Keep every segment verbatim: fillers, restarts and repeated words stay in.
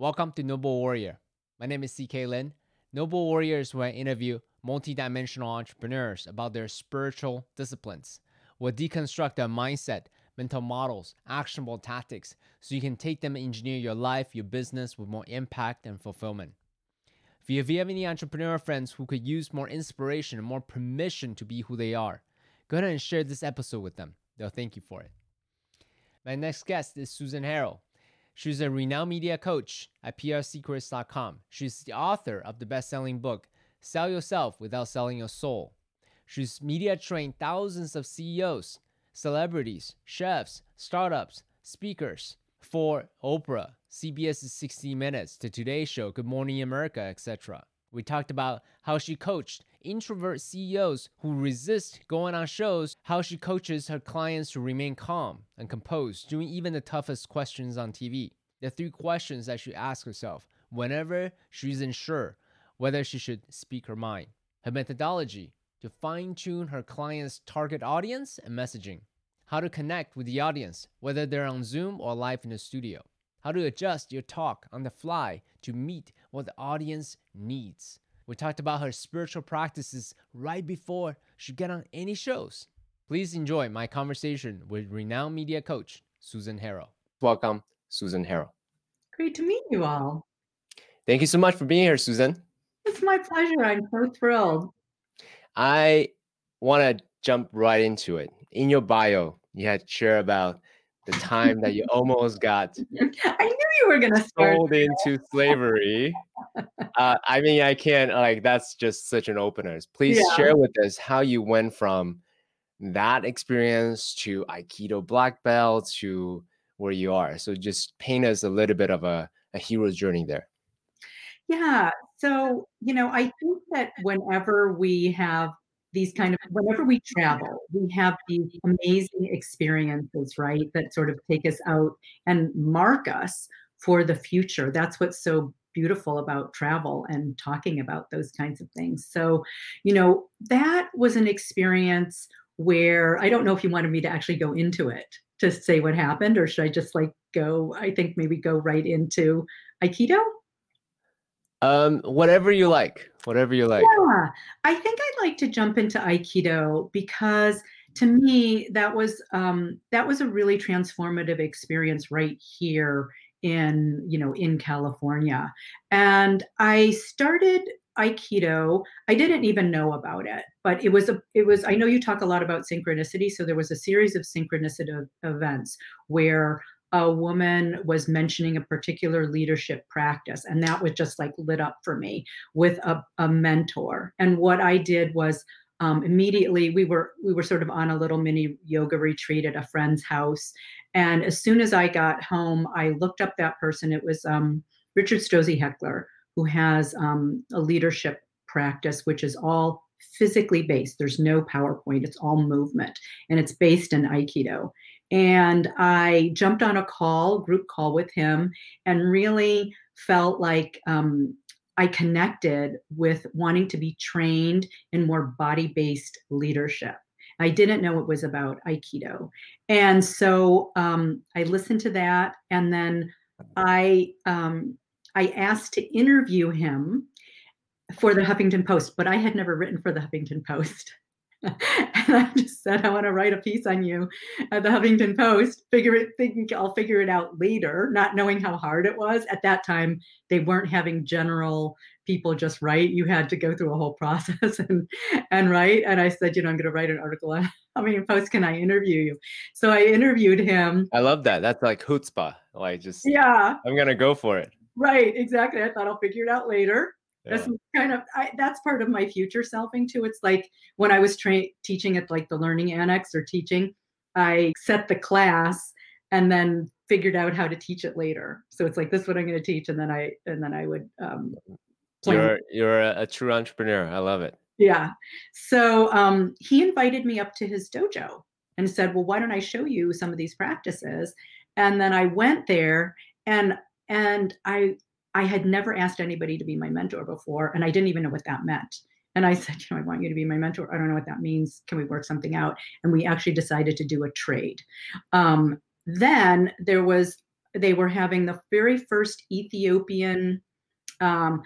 Welcome to Noble Warrior. My name is C K Lin. Noble Warrior is where I interview multidimensional entrepreneurs about their spiritual disciplines. We'll deconstruct their mindset, mental models, actionable tactics, so you can take them and engineer your life, your business with more impact and fulfillment. If you have any entrepreneur friends who could use more inspiration and more permission to be who they are, go ahead and share this episode with them. They'll thank you for it. My next guest is Susan Harrell. She's a renowned media coach at P R Secrets dot com. She's the author of the best-selling book, Sell Yourself Without Selling Your Soul. She's media-trained thousands of C E Os, celebrities, chefs, startups, speakers for Oprah, CBS's sixty minutes, The Today Show, Good Morning America, et cetera. We talked about how she coached introvert C E Os who resist going on shows, how she coaches her clients to remain calm and composed during even the toughest questions on T V. The three questions that she asks herself whenever she's unsure whether she should speak her mind. Her methodology to fine-tune her clients' target audience and messaging. How to connect with the audience, whether they're on Zoom or live in the studio. How to adjust your talk on the fly to meet what the audience needs. We talked about her spiritual practices right before she get on any shows. Please enjoy my conversation with renowned media coach, Susan Harrell. Welcome, Susan Harrell. Great to meet you all. Thank you so much for being here, Susan. It's my pleasure. I'm so thrilled. I want to jump right into it. In your bio, you had to share about the time that you almost got I knew you were gonna sold into slavery. Uh, I mean, I can't, like, that's just such an opener. Please yeah. share with us how you went from that experience to Aikido black belt to where you are. So just paint us a little bit of a, a hero's journey there. Yeah. So, you know, I think that whenever we have these kind of, whenever we travel, we have these amazing experiences, right, that sort of take us out and mark us for the future. That's what's so beautiful about travel and talking about those kinds of things. So, you know, that was an experience where I don't know if you wanted me to actually go into it to say what happened, or should I just like go, I think maybe go right into Aikido? Um, whatever you like, whatever you like. Yeah, I think I'd like to jump into Aikido because to me, that was, um, that was a really transformative experience right here in, you know, in California. And I started Aikido. I didn't even know about it, but it was, a, it was, I know you talk a lot about synchronicity. So there was a series of synchronicity events where a woman was mentioning a particular leadership practice, and that was just like lit up for me with a, a mentor. And what I did was um, immediately we were we were sort of on a little mini yoga retreat at a friend's house. And as soon as I got home, I looked up that person. It was um, Richard Strozzi Heckler, who has um, a leadership practice, which is all physically based. There's no PowerPoint. It's all movement, and it's based in Aikido. And I jumped on a call, group call with him, and really felt like um, I connected with wanting to be trained in more body-based leadership. I didn't know it was about Aikido. And so um, I listened to that, and then I um, I asked to interview him for the Huffington Post, but I had never written for the Huffington Post. And I just said, I want to write a piece on you at the Huffington Post, figure it, think I'll figure it out later, not knowing how hard it was. At that time, they weren't having general people just write. You had to go through a whole process and, and write. And I said, you know, I'm going to write an article on Huffington Post. Can I interview you? So I interviewed him. I love that. That's like chutzpah. Like just, yeah, I'm going to go for it. Right. Exactly. I thought I'll figure it out later. Yeah. That's kind of I, that's part of my future selfing too. It's like when I was tra- teaching at like the Learning Annex or teaching, I set the class and then figured out how to teach it later. So it's like this is what I'm going to teach, and then I and then I would. Um, you're you're a, a true entrepreneur. I love it. Yeah. So um, he invited me up to his dojo and said, "Well, why don't I show you some of these practices?" And then I went there, and and I. I had never asked anybody to be my mentor before, and I didn't even know what that meant. And I said, you know, I want you to be my mentor. I don't know what that means. Can we work something out? And we actually decided to do a trade. Um, then there was they were having the very first Ethiopian um,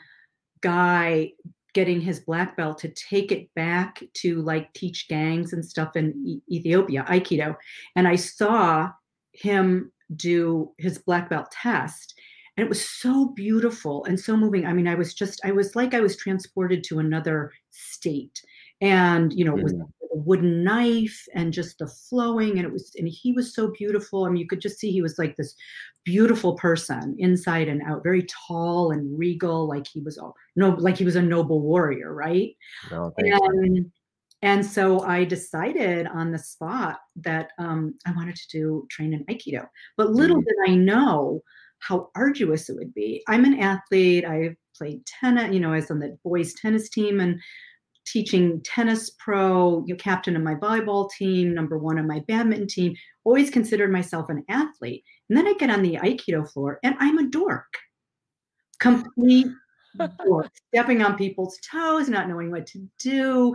guy getting his black belt to take it back to like teach gangs and stuff in e- Ethiopia, Aikido. And I saw him do his black belt test, and it was so beautiful and so moving. I mean, I was just, I was like, I was transported to another state. And, you know, it was a wooden knife and just the flowing, and it was, and he was so beautiful. I mean, you could just see he was like this beautiful person inside and out, very tall and regal, like he was all, no, like he was a noble warrior, right? No, and, and so I decided on the spot that um, I wanted to do train in Aikido, but little mm-hmm. did I know how arduous it would be. I'm an athlete. I played tennis, you know, I was on the boys tennis team and teaching tennis pro, you know, captain of my volleyball team, number one on my badminton team, always considered myself an athlete. And then I get on the Aikido floor and I'm a dork, complete dork, stepping on people's toes, not knowing what to do.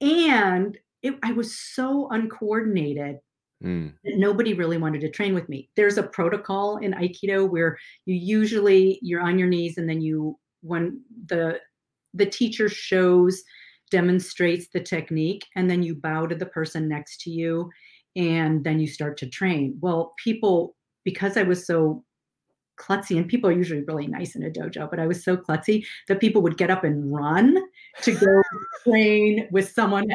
And it, I was so uncoordinated mm. that nobody really wanted to train with me. There's a protocol in Aikido where you usually, you're on your knees, and then you, when the the teacher shows, demonstrates the technique, and then you bow to the person next to you, and then you start to train. Well, people, because I was so klutzy, and people are usually really nice in a dojo, but I was so klutzy that people would get up and run to go train with someone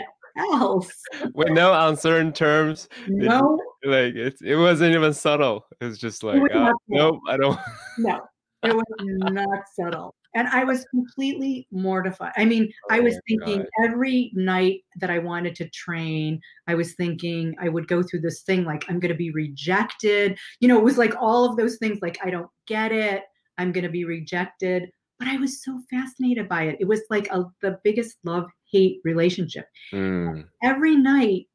else. With no uncertain terms. No. It, like it, it wasn't even subtle. It was just like, was uh, nope, I don't. No, it was not subtle. And I was completely mortified. I mean, oh, I was thinking God. Every night that I wanted to train, I was thinking I would go through this thing, like I'm going to be rejected. You know, it was like all of those things, like I don't get it. I'm going to be rejected. But I was so fascinated by it. It was like a, the biggest love-hate relationship. Mm. Every night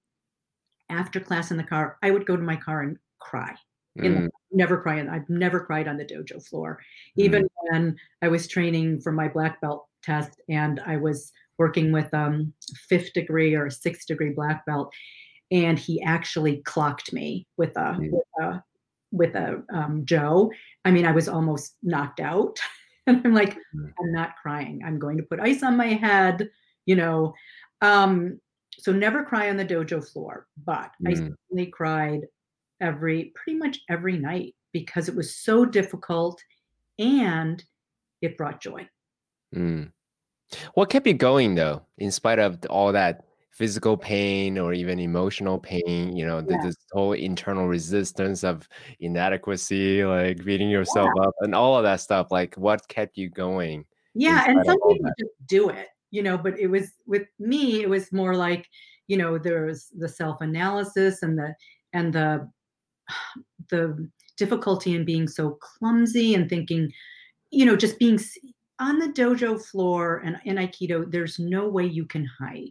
after class in the car, I would go to my car and cry. In mm. Never crying. I've never cried on the dojo floor, even mm. when I was training for my black belt test, and I was working with um fifth degree or sixth degree black belt, and he actually clocked me with a mm. with a with a um, jo. I mean, I was almost knocked out, and I'm like, mm. I'm not crying. I'm going to put ice on my head, you know. Um, so never cry on the dojo floor, but mm. I certainly cried. Every pretty much every night, because it was so difficult and it brought joy. Mm. What kept you going though, in spite of all that physical pain or even emotional pain, you know, yeah. this whole internal resistance of inadequacy, like beating yourself yeah. up and all of that stuff? Like, what kept you going? Yeah. And some people just do it, you know, but it was with me, it was more like, you know, there's the self-analysis and the, and the, the difficulty in being so clumsy and thinking, you know, just being on the dojo floor and in Aikido, there's no way you can hide.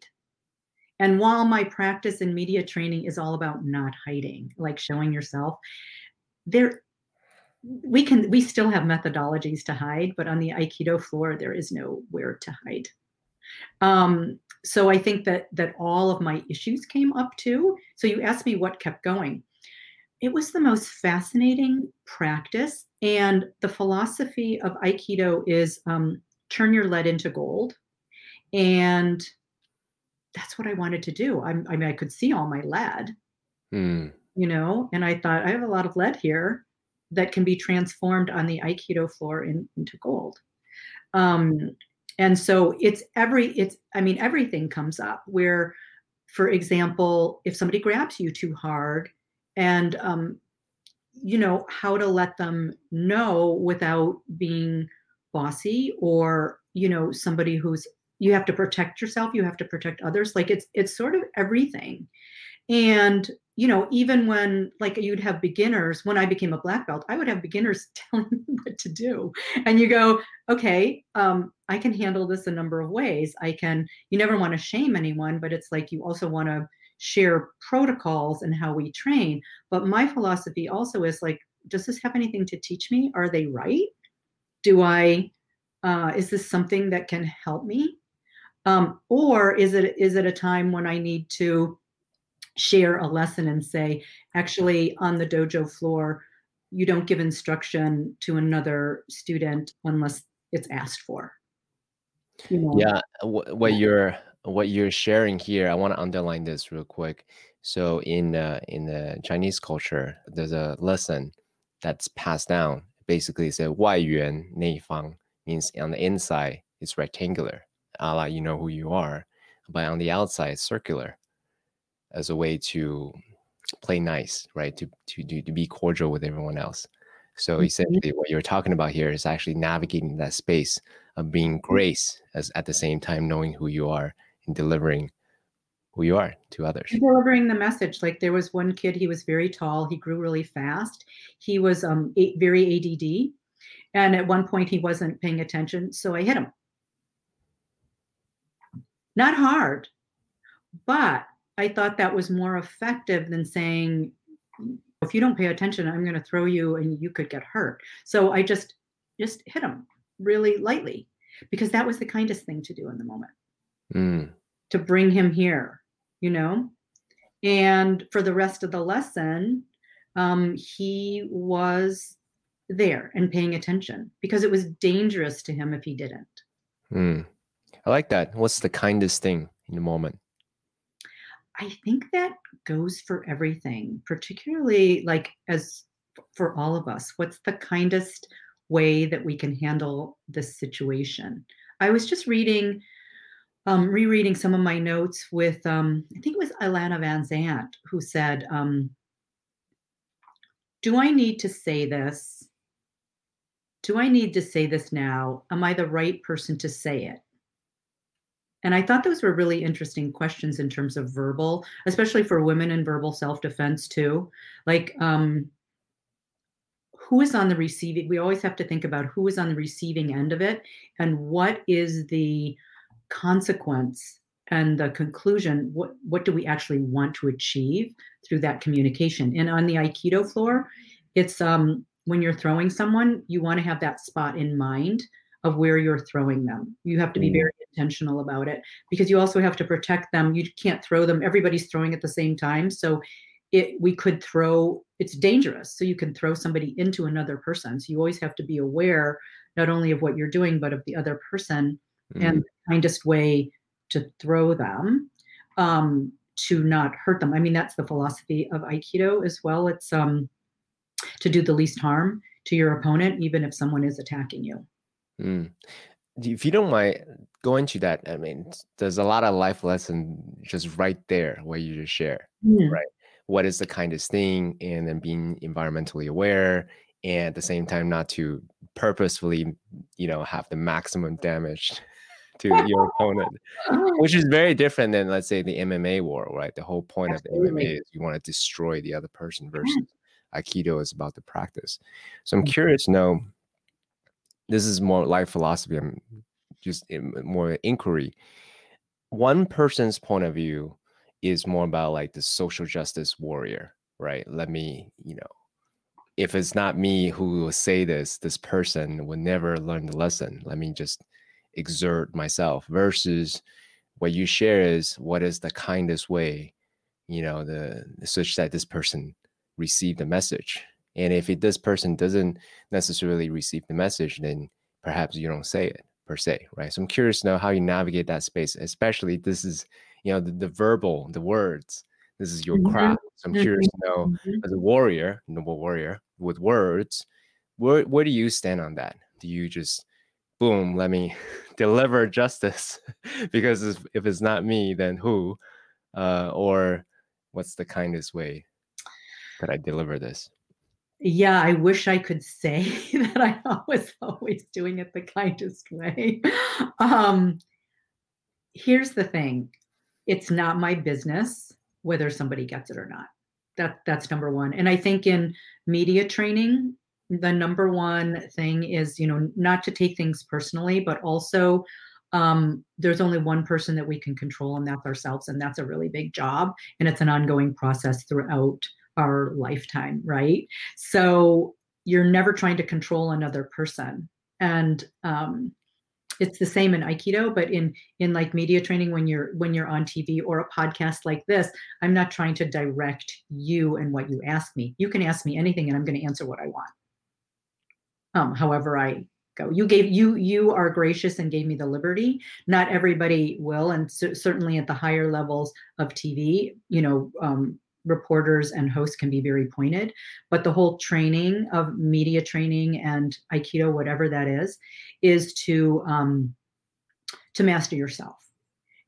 And while my practice in media training is all about not hiding, like showing yourself, there we can we still have methodologies to hide, but on the Aikido floor, there is nowhere to hide. Um, so I think that that all of my issues came up too. So you asked me what kept going. It was the most fascinating practice. And the philosophy of Aikido is um, turn your lead into gold. And that's what I wanted to do. I'm, I mean, I could see all my lead, mm. you know, and I thought I have a lot of lead here that can be transformed on the Aikido floor in, into gold. Um, and so it's every, it's, I mean, everything comes up where, for example, if somebody grabs you too hard, and, um, you know, how to let them know without being bossy, or, you know, somebody who's, you have to protect yourself, you have to protect others. Like it's, it's sort of everything. And, you know, even when like you'd have beginners, when I became a black belt, I would have beginners telling me what to do. And you go, okay, um, I can handle this a number of ways. I can, you never want to shame anyone, but it's like, you also want to share protocols and how we train. But my philosophy also is like, does this have anything to teach me? Are they right? Do I, uh, is this something that can help me? Um, or is it, is it a time when I need to share a lesson and say, actually on the dojo floor, you don't give instruction to another student unless it's asked for. You know? Yeah, what you're what you're sharing here, I want to underline this real quick. So in uh, in the Chinese culture, there's a lesson that's passed down. Basically, it's a 外圆内方, means on the inside it's rectangular, a la you know who you are, but on the outside it's circular, as a way to play nice, right? To to do to be cordial with everyone else. So mm-hmm. essentially, what you're talking about here is actually navigating that space of being grace, as at the same time knowing who you are and delivering who you are to others. Delivering the message. Like there was one kid, he was very tall. He grew really fast. He was um very A D D, and at one point he wasn't paying attention, so I hit him. Not hard, but I thought that was more effective than saying, if you don't pay attention, I'm going to throw you and you could get hurt. So I just just hit him really lightly, because that was the kindest thing to do in the moment, mm. to bring him here, you know. And for the rest of the lesson, um, he was there and paying attention, because it was dangerous to him if he didn't. Mm. I like that. What's the kindest thing in the moment? I think that goes for everything, particularly like as for all of us. What's the kindest way that we can handle this situation? I was just reading, um, rereading some of my notes with, um, I think it was Ilana Van Zandt who said, um, do I need to say this? Do I need to say this now? Am I the right person to say it? And I thought those were really interesting questions in terms of verbal, especially for women in verbal self-defense too. Like um, who is on the receiving, we always have to think about who is on the receiving end of it and what is the consequence and the conclusion, what, what do we actually want to achieve through that communication? And on the Aikido floor, it's um, when you're throwing someone, you want to have that spot in mind of where you're throwing them. You have to be very intentional about it, because you also have to protect them. You can't throw them. Everybody's throwing at the same time. So it we could throw, it's dangerous. So you can throw somebody into another person. So you always have to be aware, not only of what you're doing, but of the other person mm. and the kindest way to throw them, um, to not hurt them. I mean, that's the philosophy of Aikido as well. It's um, to do the least harm to your opponent, even if someone is attacking you. Mm. If you don't mind, go into that. I mean, there's a lot of life lesson just right there where you just share, yeah. right? What is the kindest thing, and then being environmentally aware, and at the same time not to purposefully, you know, have the maximum damage to your opponent, which is very different than, let's say, the M M A war, right? The whole point Absolutely. Of the M M A is you want to destroy the other person, versus Aikido is about the practice. So I'm curious to know, this is more life philosophy, I'm just more inquiry. One person's point of view is more about like the social justice warrior, right? Let me, you know, if it's not me who will say this, this person will never learn the lesson. Let me just exert myself, versus what you share is what is the kindest way, you know, the such that this person received the message. And if it, this person doesn't necessarily receive the message, then perhaps you don't say it per se, right? So I'm curious to know how you navigate that space, especially this is, you know, the, the verbal, the words, this is your craft. So I'm curious to know, as a warrior, noble warrior with words, where, where do you stand on that? Do you just, boom, let me deliver justice because if, if it's not me, then who? Uh, or what's the kindest way that I deliver this? Yeah, I wish I could say that I was always doing it the kindest way. Um, here's the thing. It's not my business whether somebody gets it or not. That that's number one. And I think in media training, the number one thing is, you know, not to take things personally, but also um, there's only one person that we can control, and that's ourselves. And that's a really big job. And it's an ongoing process throughout our lifetime, right? So you're never trying to control another person. And um, It's the same in Aikido, but in in like media training, when you're when you're on T V or a podcast like this, I'm not trying to direct you and what you ask me. You can ask me anything, and I'm going to answer what I want. Um, however I go. You gave you you are gracious and gave me the liberty. Not everybody will, and c- certainly at the higher levels of T V, you know, um, reporters and hosts can be very pointed. But the whole training of media training and Aikido, whatever that is, is to um, to master yourself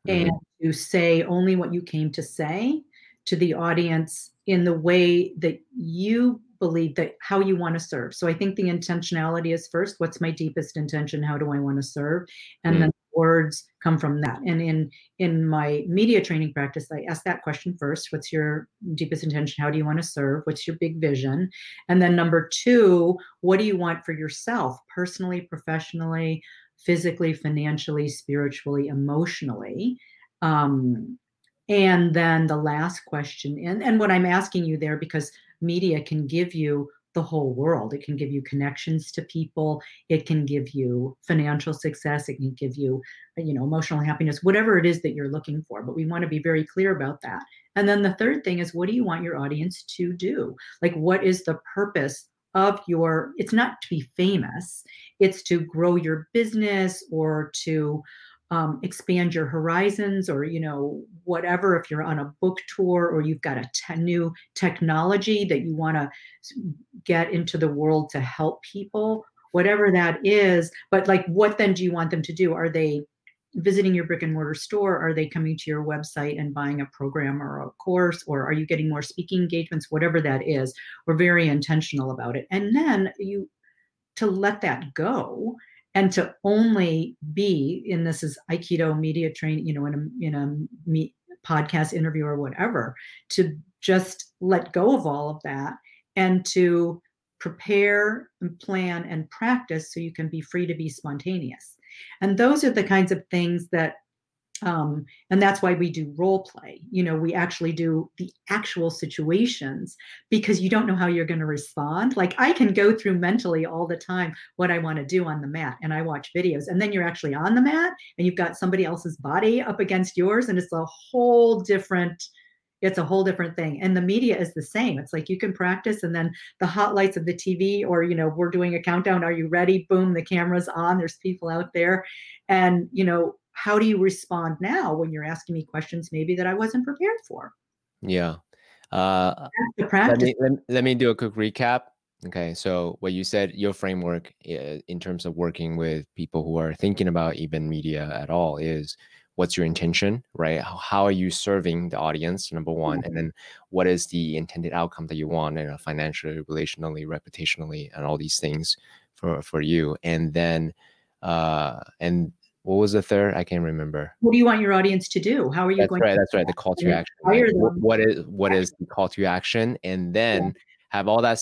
mm-hmm. and to say only what you came to say to the audience in the way that you believe that how you want to serve. So I think the intentionality is first. What's my deepest intention? How do I want to serve? And mm-hmm. then words come from that. And in in my media training practice, I ask that question first. What's your deepest intention? How do you want to serve? What's your big vision? And then number two, what do you want for yourself personally, professionally, physically, financially, spiritually, emotionally? Um, and then the last question, and, and what I'm asking you there, because media can give you the whole world. It can give you connections to people. It can give you financial success. It can give you, you know, emotional happiness, whatever it is that you're looking for. But we want to be very clear about that. And then the third thing is, what do you want your audience to do? Like, what is the purpose of your, it's not to be famous. It's to grow your business or to Um, expand your horizons, or, you know, whatever, if you're on a book tour or you've got a te- new technology that you want to get into the world to help people, whatever that is. But like, what then do you want them to do? Are they visiting your brick and mortar store? Are they coming to your website and buying a program or a course? Or are you getting more speaking engagements? Whatever that is, we're very intentional about it. And then you, to let that go, and to only be, and this is Aikido media training, you know, in a, in a meet, podcast interview or whatever, to just let go of all of that and to prepare and plan and practice so you can be free to be spontaneous. And those are the kinds of things that, um, and that's why we do role play. You know, we actually do the actual situations because you don't know how you're going to respond. Like, I can go through mentally all the time what I want to do on the mat, and I watch videos, and then you're actually on the mat and you've got somebody else's body up against yours. And it's a whole different, it's a whole different thing. And the media is the same. It's like, you can practice, and then the hot lights of the T V, or, you know, we're doing a countdown. Are you ready? Boom, the camera's on, there's people out there. And, you know, how do you respond now when you're asking me questions maybe that I wasn't prepared for? Yeah. Uh, let me, let, let me do a quick recap. Okay. So what you said, your framework in terms of working with people who are thinking about even media at all is, what's your intention, right? How, how are you serving the audience, number one? Mm-hmm. And then what is the intended outcome that you want, you know, financially, relationally, reputationally, and all these things for, for you. And then, uh, and, what was the third? I can't remember. What do you want your audience to do? How are you that's going? Right, to that's right. That's right. The call to action. Right? What is what is the call to action? And then yeah. have all that,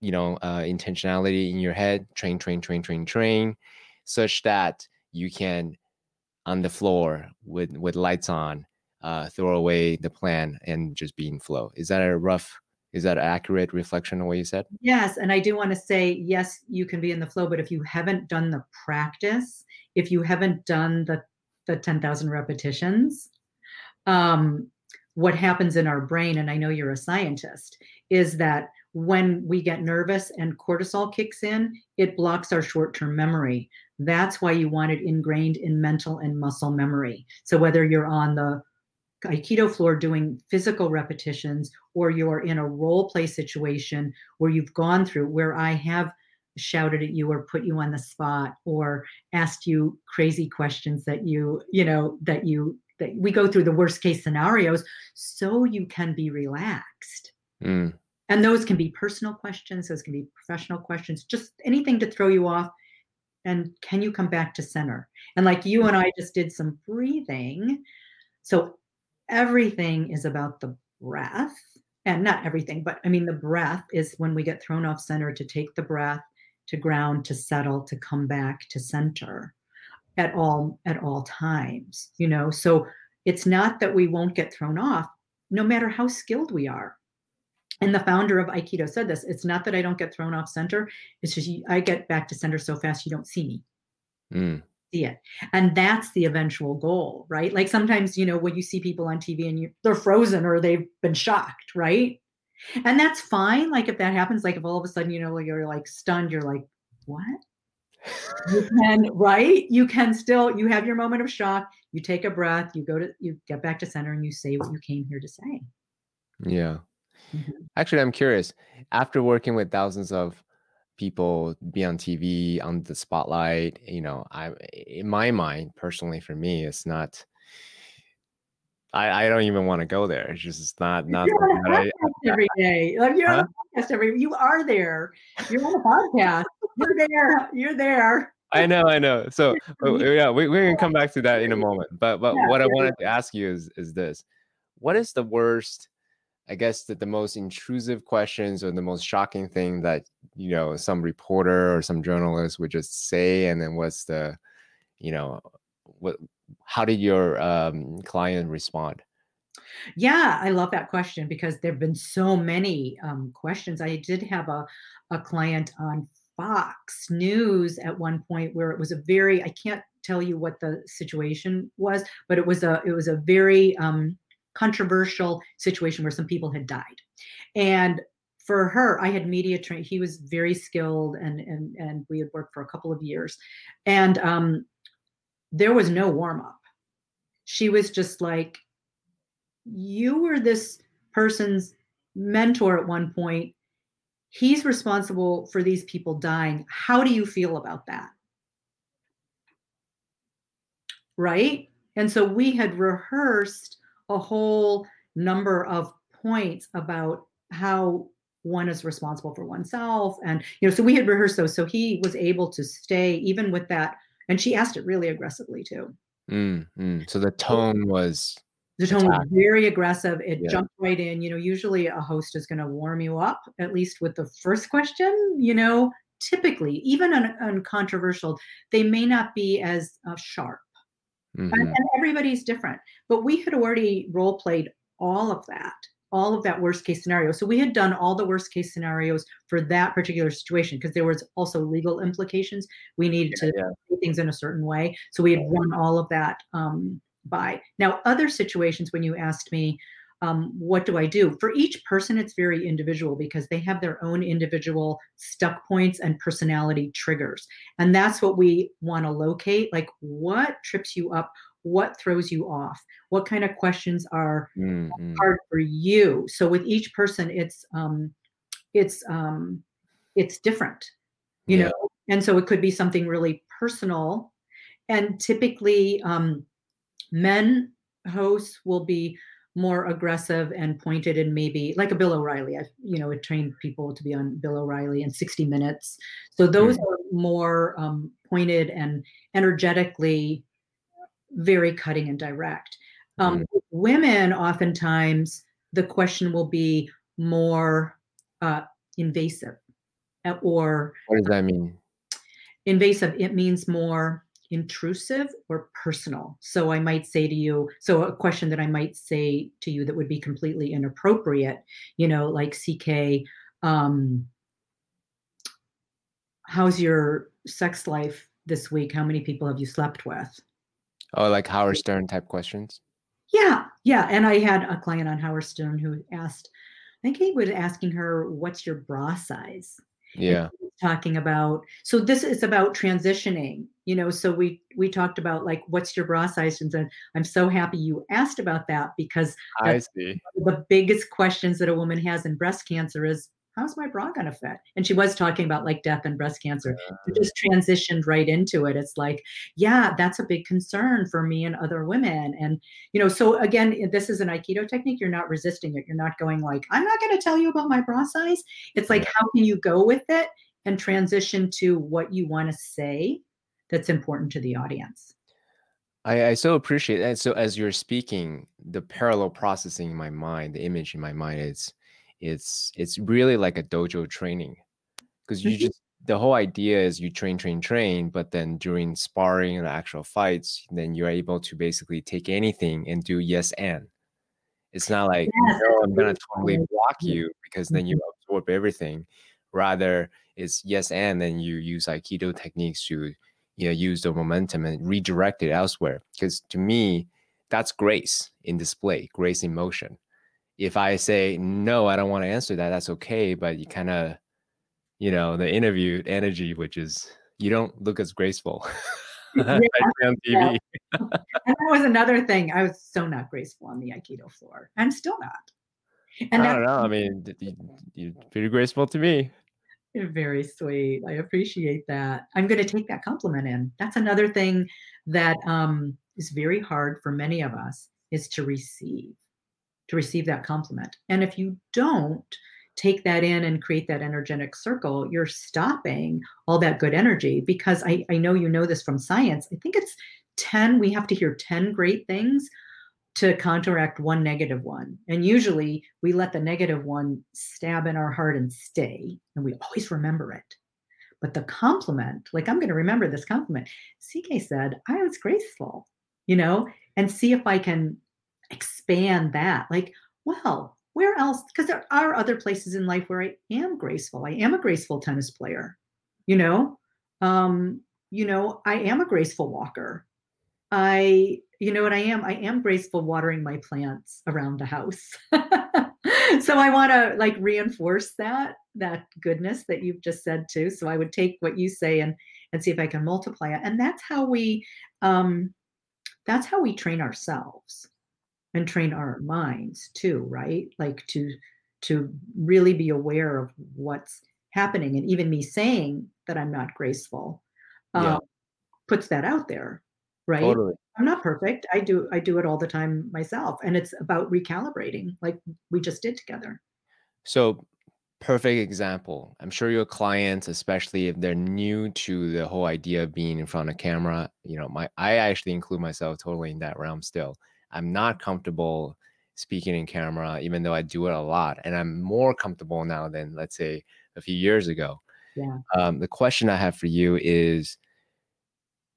you know, uh, intentionality in your head. Train, train, train, train, train, such that you can, on the floor with with lights on, uh, throw away the plan and just be in flow. Is that a rough? Is that an accurate reflection of what you said? Yes. And I do want to say, yes, you can be in the flow, but if you haven't done the practice, if you haven't done the, the ten thousand repetitions, um, what happens in our brain, and I know you're a scientist, is that when we get nervous and cortisol kicks in, it blocks our short-term memory. That's why you want it ingrained in mental and muscle memory. So whether you're on the Aikido floor doing physical repetitions, or you're in a role play situation where you've gone through, where I have shouted at you or put you on the spot or asked you crazy questions that you, you know, that you, that we go through the worst case scenarios so you can be relaxed. Mm. And those can be personal questions. Those can be professional questions, just anything to throw you off. And can you come back to center? And like you and I just did some breathing. So everything is about the breath, and not everything, but I mean, the breath is when we get thrown off center, to take the breath, to ground, to settle, to come back to center at all, at all times, you know? So it's not that we won't get thrown off no matter how skilled we are. And the founder of Aikido said this, it's not that I don't get thrown off center. It's just, I get back to center so fast, you don't see me. Mm. see it. And that's the eventual goal, right? Like sometimes, you know, when you see people on T V and you, they're frozen or they've been shocked, right? And that's fine. Like if that happens, like if all of a sudden, you know, you're like stunned, you're like, what? You can, right? You can still, you have your moment of shock. You take a breath, you go to, you get back to center and you say what you came here to say. Yeah. Mm-hmm. Actually, I'm curious, after working with thousands of people, be on T V, on the spotlight, you know, I, in my mind, personally, for me, it's not, I, I don't even want to go there. It's just it's not, not you're on a podcast I, every day. Like, you're huh? on a podcast every You are there. You're on a podcast. You're there. You're there. I know. I know. So yeah, we, we're going to come back to that in a moment. But but yeah, what I wanted to ask you is, is this. What is the worst, I guess, that the most intrusive questions or the most shocking thing that, you know, some reporter or some journalist would just say? And then what's the, you know, what, how did your um, client respond? Yeah, I love that question because there've been so many um, questions. I did have a, a client on Fox News at one point where it was a very, I can't tell you what the situation was, but it was a, it was a very um, controversial situation where some people had died. And for her, I had media trained. He was very skilled and, and, and we had worked for a couple of years. And um, there was no warm up. She was just like, you were this person's mentor at one point. He's responsible for these people dying. How do you feel about that? Right? And so we had rehearsed a whole number of points about how one is responsible for oneself. And, you know, so we had rehearsed those. So he was able to stay even with that. And she asked it really aggressively too. Mm, mm. So the tone was... The tone was very aggressive. It yeah. jumped right in. You know, usually a host is going to warm you up, at least with the first question, you know, typically, even uncontroversial, they may not be as uh, sharp. Mm-hmm. And, and everybody's different. But we had already role played all of that, all of that worst case scenario. So we had done all the worst case scenarios for that particular situation because there was also legal implications. We needed yeah, to yeah. do things in a certain way. So we had run all of that um by. Now, other situations, when you asked me, um, what do I do? For each person, it's very individual because they have their own individual stuck points and personality triggers. And that's what we want to locate. Like what trips you up? What throws you off? What kind of questions are mm-hmm. hard for you? So with each person, it's, um, it's, um, it's different, you yeah. know? And so it could be something really personal. And typically, um, men hosts will be more aggressive and pointed and maybe like a Bill O'Reilly. I've, you know, it trained people to be on Bill O'Reilly and sixty minutes. So those mm-hmm. are more um, pointed and energetically very cutting and direct. Um, mm-hmm. Women, oftentimes the question will be more uh, invasive or. What does that mean? Invasive. It means more intrusive or personal. So I might say to you, so a question that I might say to you that would be completely inappropriate, you know, like C K, um, how's your sex life this week? How many people have you slept with? Oh, like Howard Stern type questions? Yeah. Yeah. And I had a client on Howard Stern who asked, I think he was asking her, what's your bra size? Yeah. Talking about, so this is about transitioning, you know, so we, we talked about like, what's your bra size? And then I'm so happy you asked about that because I see the biggest questions that a woman has in breast cancer is how's my bra going to fit? And she was talking about like death and breast cancer. Yeah. It just transitioned right into it. It's like, yeah, that's a big concern for me and other women. And, you know, so again, this is an Aikido technique. You're not resisting it. You're not going like, I'm not going to tell you about my bra size. It's like, yeah. how can you go with it and transition to what you want to say that's important to the audience? I, I so appreciate that. So as you're speaking, the parallel processing in my mind, the image in my mind, it's, it's, it's really like a dojo training because you mm-hmm. just, the whole idea is you train, train, train, but then during sparring and actual fights, then you're able to basically take anything and do yes. And it's not like, yes. no, I'm going to totally block you because then you absorb everything. Rather, it's yes, and then you use Aikido techniques to you know, use the momentum and redirect it elsewhere. Because to me, that's grace in display, grace in motion. If I say, no, I don't want to answer that, that's okay. But you kind of, you know, the interview energy, which is, you don't look as graceful. Yeah, on T V. Yeah. And that was another thing. I was so not graceful on the Aikido floor. I'm still not. And I don't know. I mean, you, you're pretty graceful to me. You're very sweet. I appreciate that. I'm going to take that compliment in. That's another thing that um, is very hard for many of us, is to receive, to receive that compliment. And if you don't take that in and create that energetic circle, you're stopping all that good energy. Because I, I know you know this from science. I think it's ten, we have to hear ten great things to counteract one negative one. And usually we let the negative one stab in our heart and stay, and we always remember it. But the compliment, like, I'm going to remember this compliment. C K said, I was graceful, you know, and see if I can expand that. Like, well, where else? Because there are other places in life where I am graceful. I am a graceful tennis player, you know. Um, you know, I am a graceful walker. I, you know what I am? I am graceful watering my plants around the house. So I want to like reinforce that, that goodness that you've just said too. So I would take what you say and and see if I can multiply it. And that's how we, um, that's how we train ourselves. And train our minds too, right? Like to to really be aware of what's happening. And even me saying that I'm not graceful um, yeah. puts that out there, right? Totally. I'm not perfect. I do I do it all the time myself. And it's about recalibrating, like we just did together. So perfect example. I'm sure your clients, especially if they're new to the whole idea of being in front of camera, you know, my I actually include myself totally in that realm still. I'm not comfortable speaking in camera, even though I do it a lot. And I'm more comfortable now than, let's say, a few years ago. Yeah. Um, the question I have for you is,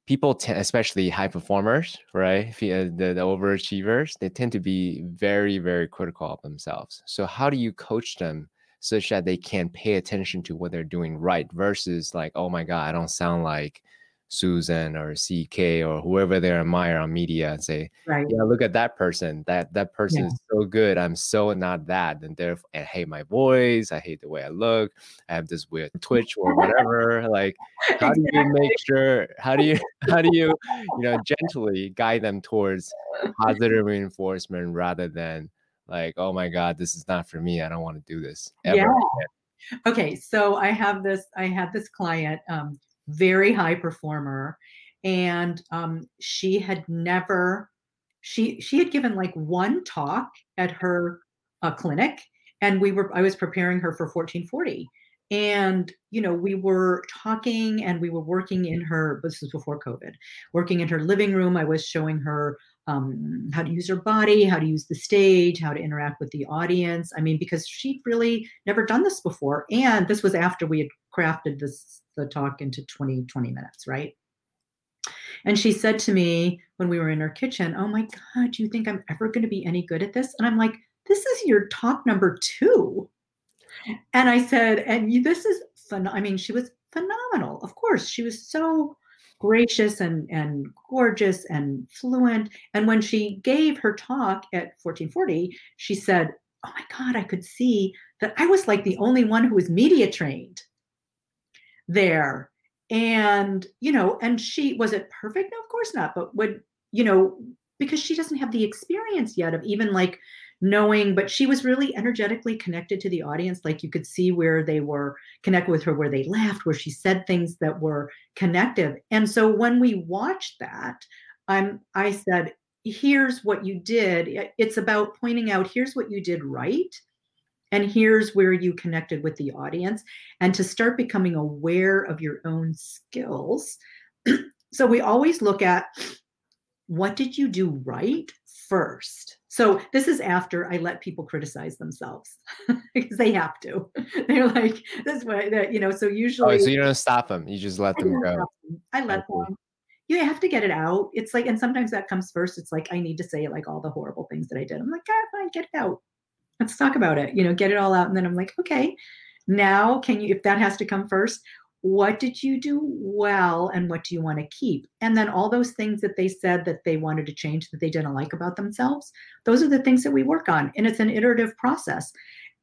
people, t- especially high performers, right? The, the overachievers, they tend to be very, very critical of themselves. So how do you coach them such that they can pay attention to what they're doing right versus like, oh my God, I don't sound like Susan or C K or whoever they admire on media and say, right. Yeah, look at that person. That that person yeah. is so good. I'm so not that. And therefore, I hate my voice. I hate the way I look. I have this weird twitch or whatever. Like, how do you make sure, how do you, how do you, you know, gently guide them towards positive reinforcement rather than like, oh my God, this is not for me. I don't want to do this ever again. Yeah. Okay. So I have this, I had this client, um, very high performer. And um, she had never, she she had given like one talk at her uh, clinic. And we were, I was preparing her for fourteen forty. And, you know, we were talking and we were working in her, this was before COVID, working in her living room. I was showing her um, how to use her body, how to use the stage, how to interact with the audience. I mean, because she'd really never done this before. And this was after we had crafted this, the talk into twenty, twenty minutes, right? And she said to me when we were in her kitchen, oh my God, do you think I'm ever going to be any good at this? And I'm like, this is your talk number two. And I said, and you, this is fun. I mean, she was phenomenal. Of course, she was so gracious and, and gorgeous and fluent. And when she gave her talk at fourteen forty, she said, oh my God, I could see that I was like the only one who was media trained there. And, you know, and she, was it perfect? No, of course not. But would, you know, because she doesn't have the experience yet of even like knowing, but she was really energetically connected to the audience. Like you could see where they were connected with her, where they laughed, where she said things that were connective. And so when we watched that, I'm, I said, here's what you did. It's about pointing out, here's what you did right. And here's where you connected with the audience, and to start becoming aware of your own skills. So we always look at what did you do right first? So this is after I let people criticize themselves because they have to. They're like, that's why, you know, so usually. Oh, so you don't stop them. You just let them go. Them. I let okay. them. You have to get it out. It's like, and sometimes that comes first. It's like, I need to say like all the horrible things that I did. I'm like, God, fine, get it out. Let's talk about it, you know, get it all out. And then I'm like, okay, now can you, if that has to come first, what did you do well and what do you want to keep? And then all those things that they said that they wanted to change, that they didn't like about themselves, those are the things that we work on. And it's an iterative process.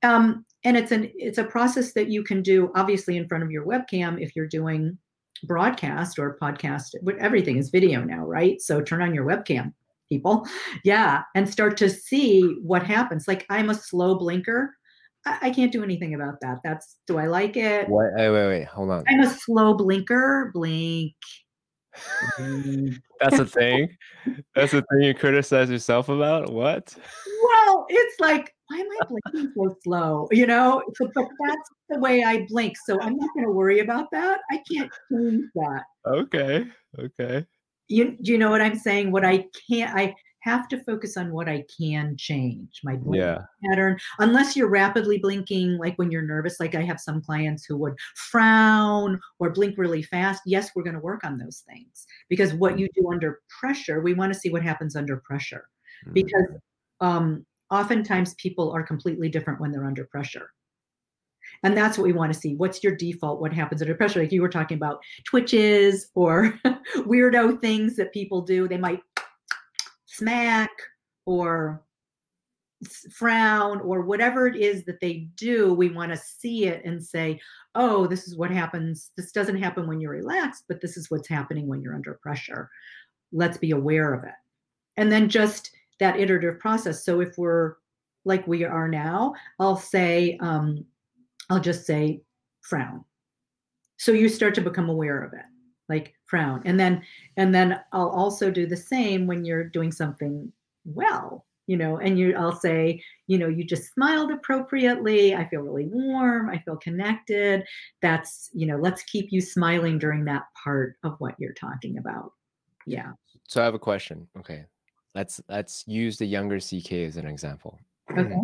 Um, and it's an it's a process that you can do, obviously, in front of your webcam if you're doing broadcast or podcast. Everything is video now, right? So turn on your webcam, people. Yeah. And start to see what happens. Like, I'm a slow blinker. I can't do anything about that. That's, do I like it? Wait, wait, wait, hold on. I'm a slow blinker. Blink. That's a thing? That's a thing you criticize yourself about? What? Well, it's like, why am I blinking so slow? You know, but that's the way I blink. So I'm not going to worry about that. I can't change that. Okay. Okay. You, do you know what I'm saying? What I can't, I have to focus on what I can change, my blink yeah. pattern, unless you're rapidly blinking, like when you're nervous. Like I have some clients who would frown or blink really fast. Yes, we're going to work on those things, because what you do under pressure, we want to see what happens under pressure, because um, oftentimes people are completely different when they're under pressure. And that's what we want to see. What's your default? What happens under pressure? Like you were talking about twitches or weirdo things that people do. They might smack or frown or whatever it is that they do. We want to see it and say, oh, this is what happens. This doesn't happen when you're relaxed, but this is what's happening when you're under pressure. Let's be aware of it. And then just that iterative process. So if we're like we are now, I'll say, um, I'll just say frown. So you start to become aware of it, like frown. And then, and then I'll also do the same when you're doing something well, you know, and you, I'll say, you know, you just smiled appropriately. I feel really warm. I feel connected. That's, you know, let's keep you smiling during that part of what you're talking about. Yeah. So I have a question. Okay. Let's, let's use the younger C K as an example. Okay.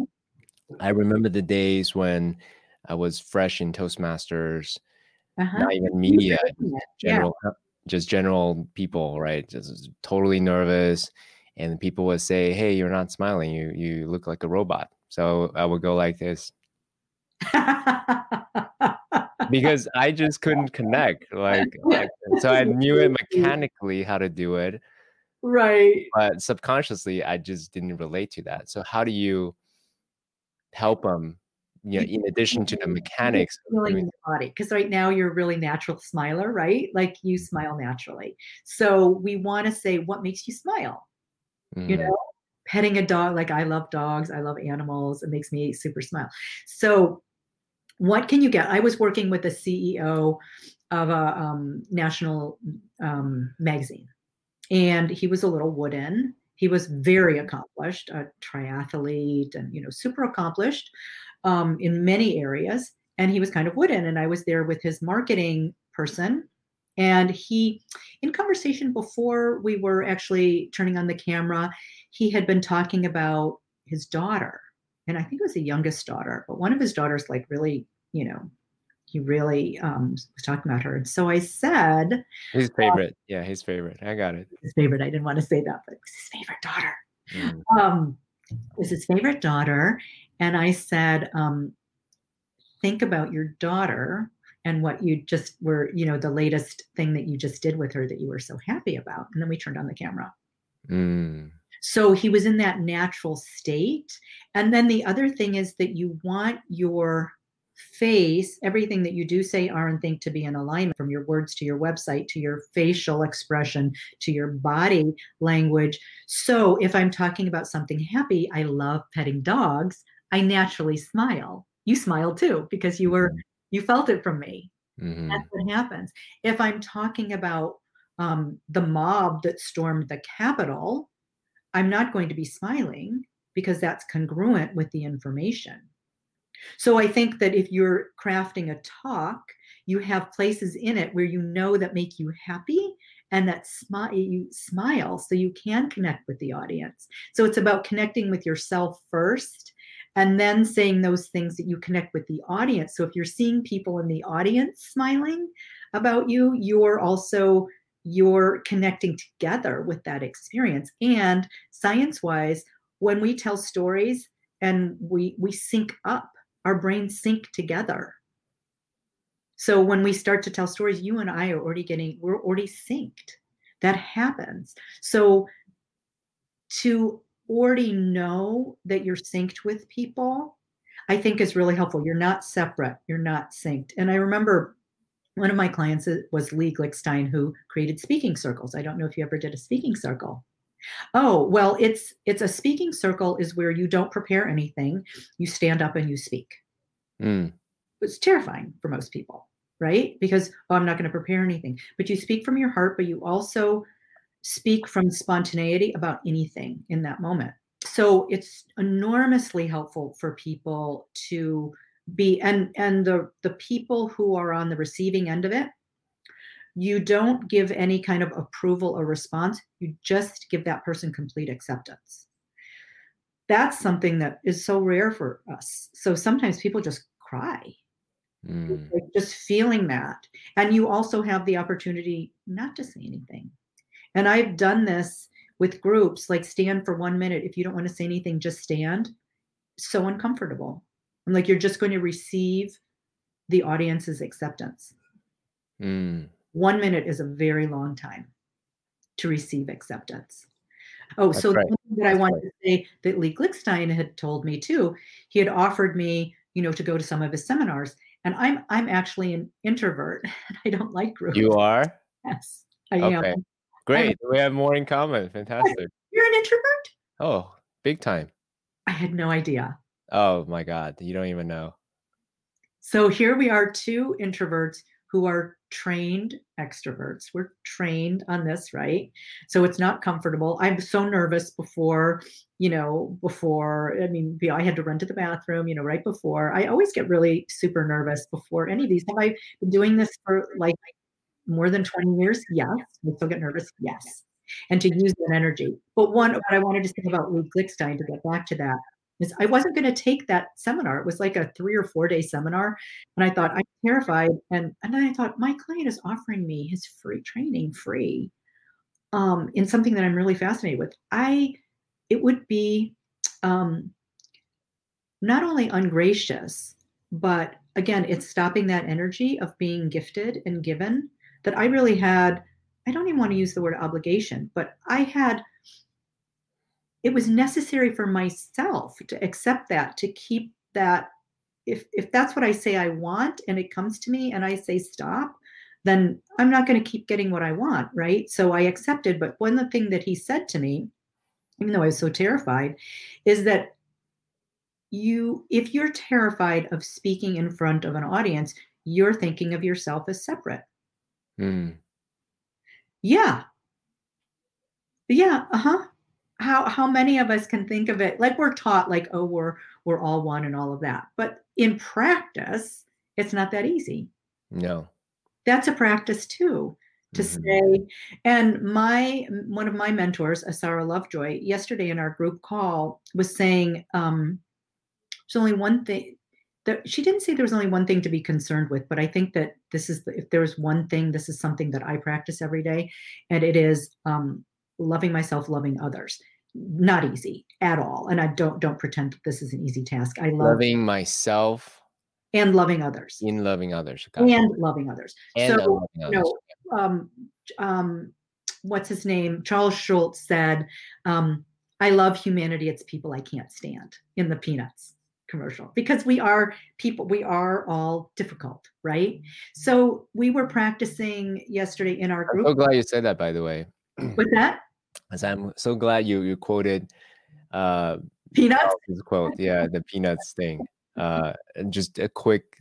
I remember the days when I was fresh in Toastmasters, uh-huh. not even media, general, yeah. just general people, right? Just totally nervous. And people would say, hey, you're not smiling. You you look like a robot. So I would go like this. Because I just couldn't connect. Like, like so I knew it mechanically how to do it. Right. But subconsciously, I just didn't relate to that. So how do you help them? Yeah, in addition to the mechanics, feeling in the body, because right now you're a really natural smiler, right? Like you smile naturally. So we want to say, what makes you smile? Mm. You know, petting a dog. Like I love dogs. I love animals. It makes me super smile. So what can you get? I was working with the C E O of a um, national um, magazine, and he was a little wooden. He was very accomplished, a triathlete, and you know, super accomplished. Um, in many areas, and he was kind of wooden. And I was there with his marketing person, and he, in conversation before we were actually turning on the camera, he had been talking about his daughter, and I think it was the youngest daughter, but one of his daughters, like really, you know, he really um, was talking about her. And so I said, his favorite, um, yeah, his favorite. I got it. His favorite. I didn't want to say that, but it was his favorite daughter. Mm. Um, it was his favorite daughter. And I said, um, think about your daughter and what you just were, you know, the latest thing that you just did with her that you were so happy about. And then we turned on the camera. Mm. So he was in that natural state. And then the other thing is that you want your face, everything that you do say, are, and think to be in alignment, from your words to your website, to your facial expression, to your body language. So if I'm talking about something happy, I love petting dogs, I naturally smile. You smile too, because you were, you felt it from me. Mm-hmm. That's what happens. If I'm talking about um, the mob that stormed the Capitol, I'm not going to be smiling, because that's congruent with the information. So I think that if you're crafting a talk, you have places in it where you know that make you happy, and that smi- you smile so you can connect with the audience. So it's about connecting with yourself first, and then saying those things that you connect with the audience. So if you're seeing people in the audience smiling about you, you're also, you're connecting together with that experience. And science-wise, when we tell stories and we, we sync up, our brains sync together. So when we start to tell stories, you and I are already getting, we're already synced. That happens. So to already know that you're synced with people, I think is really helpful. You're not separate. You're not synced. And I remember one of my clients was Lee Glickstein, who created speaking circles. I don't know if you ever did a speaking circle. Oh, well, it's it's a speaking circle is where you don't prepare anything. You stand up and you speak. Mm. It's terrifying for most people, right? Because, oh, I'm not going to prepare anything. But you speak from your heart, but you also speak from spontaneity about anything in that moment. So it's enormously helpful for people to be, and and the, the people who are on the receiving end of it, you don't give any kind of approval or response. You just give that person complete acceptance. That's something that is so rare for us. So sometimes people just cry, mm. just feeling that. And you also have the opportunity not to say anything. And I've done this with groups, like stand for one minute. If you don't want to say anything, just stand. So uncomfortable. I'm like, you're just going to receive the audience's acceptance. Mm. One minute is a very long time to receive acceptance. Oh, That's so right. Something that That's I wanted right. to say that Lee Glickstein had told me too, he had offered me, you know, to go to some of his seminars, and I'm I'm actually an introvert. I don't like groups. You are? Yes, I okay. am. Great. I'm, we have more in common. Fantastic. You're an introvert? Oh, big time. I had no idea. Oh my God. You don't even know. So here we are, two introverts who are trained extroverts. We're trained on this, right? So it's not comfortable. I'm so nervous before, you know, before, I mean, I had to run to the bathroom, you know, right before. I always get really super nervous before any of these. Have I been doing this for like more than twenty years? Yes. I still get nervous. Yes. And to use that energy. But one, what I wanted to say about Lee Glickstein, to get back to that, is I wasn't going to take that seminar. It was like a three or four day seminar. And I thought, I'm terrified. And, and then I thought, my client is offering me his free training free um, in something that I'm really fascinated with. I, it would be um, not only ungracious, but again, it's stopping that energy of being gifted and given that I really had. I don't even want to use the word obligation, but I had, it was necessary for myself to accept that, to keep that. If if that's what I say I want and it comes to me and I say stop, then I'm not going to keep getting what I want, right? So I accepted. But one of the things that he said to me, even though I was so terrified, is that you, if you're terrified of speaking in front of an audience, you're thinking of yourself as separate. Mm. Yeah. Yeah. Uh-huh. How how many of us can think of it like we're taught, like, oh, we're we're all one and all of that. But in practice, it's not that easy. No. That's a practice too, to mm-hmm. say. And my one of my mentors, Asara Lovejoy, yesterday in our group call was saying, um, there's only one thing that she didn't say there was only one thing to be concerned with, but I think that this is the, if there's one thing, this is something that I practice every day, and it is um loving myself, loving others. Not easy at all. And I don't, don't pretend that this is an easy task. I love loving myself and loving others in loving others and it. loving others. And so, loving you know, others. um, um, what's his name? Charles Schultz said, um, I love humanity. It's people I can't stand, in the Peanuts commercial, because we are people, we are all difficult, right? So we were practicing yesterday in our group. I'm so glad you said that, by the way. What's that? As I'm so glad you, you quoted uh, Peanuts quote, yeah, the Peanuts thing. Uh, just a quick,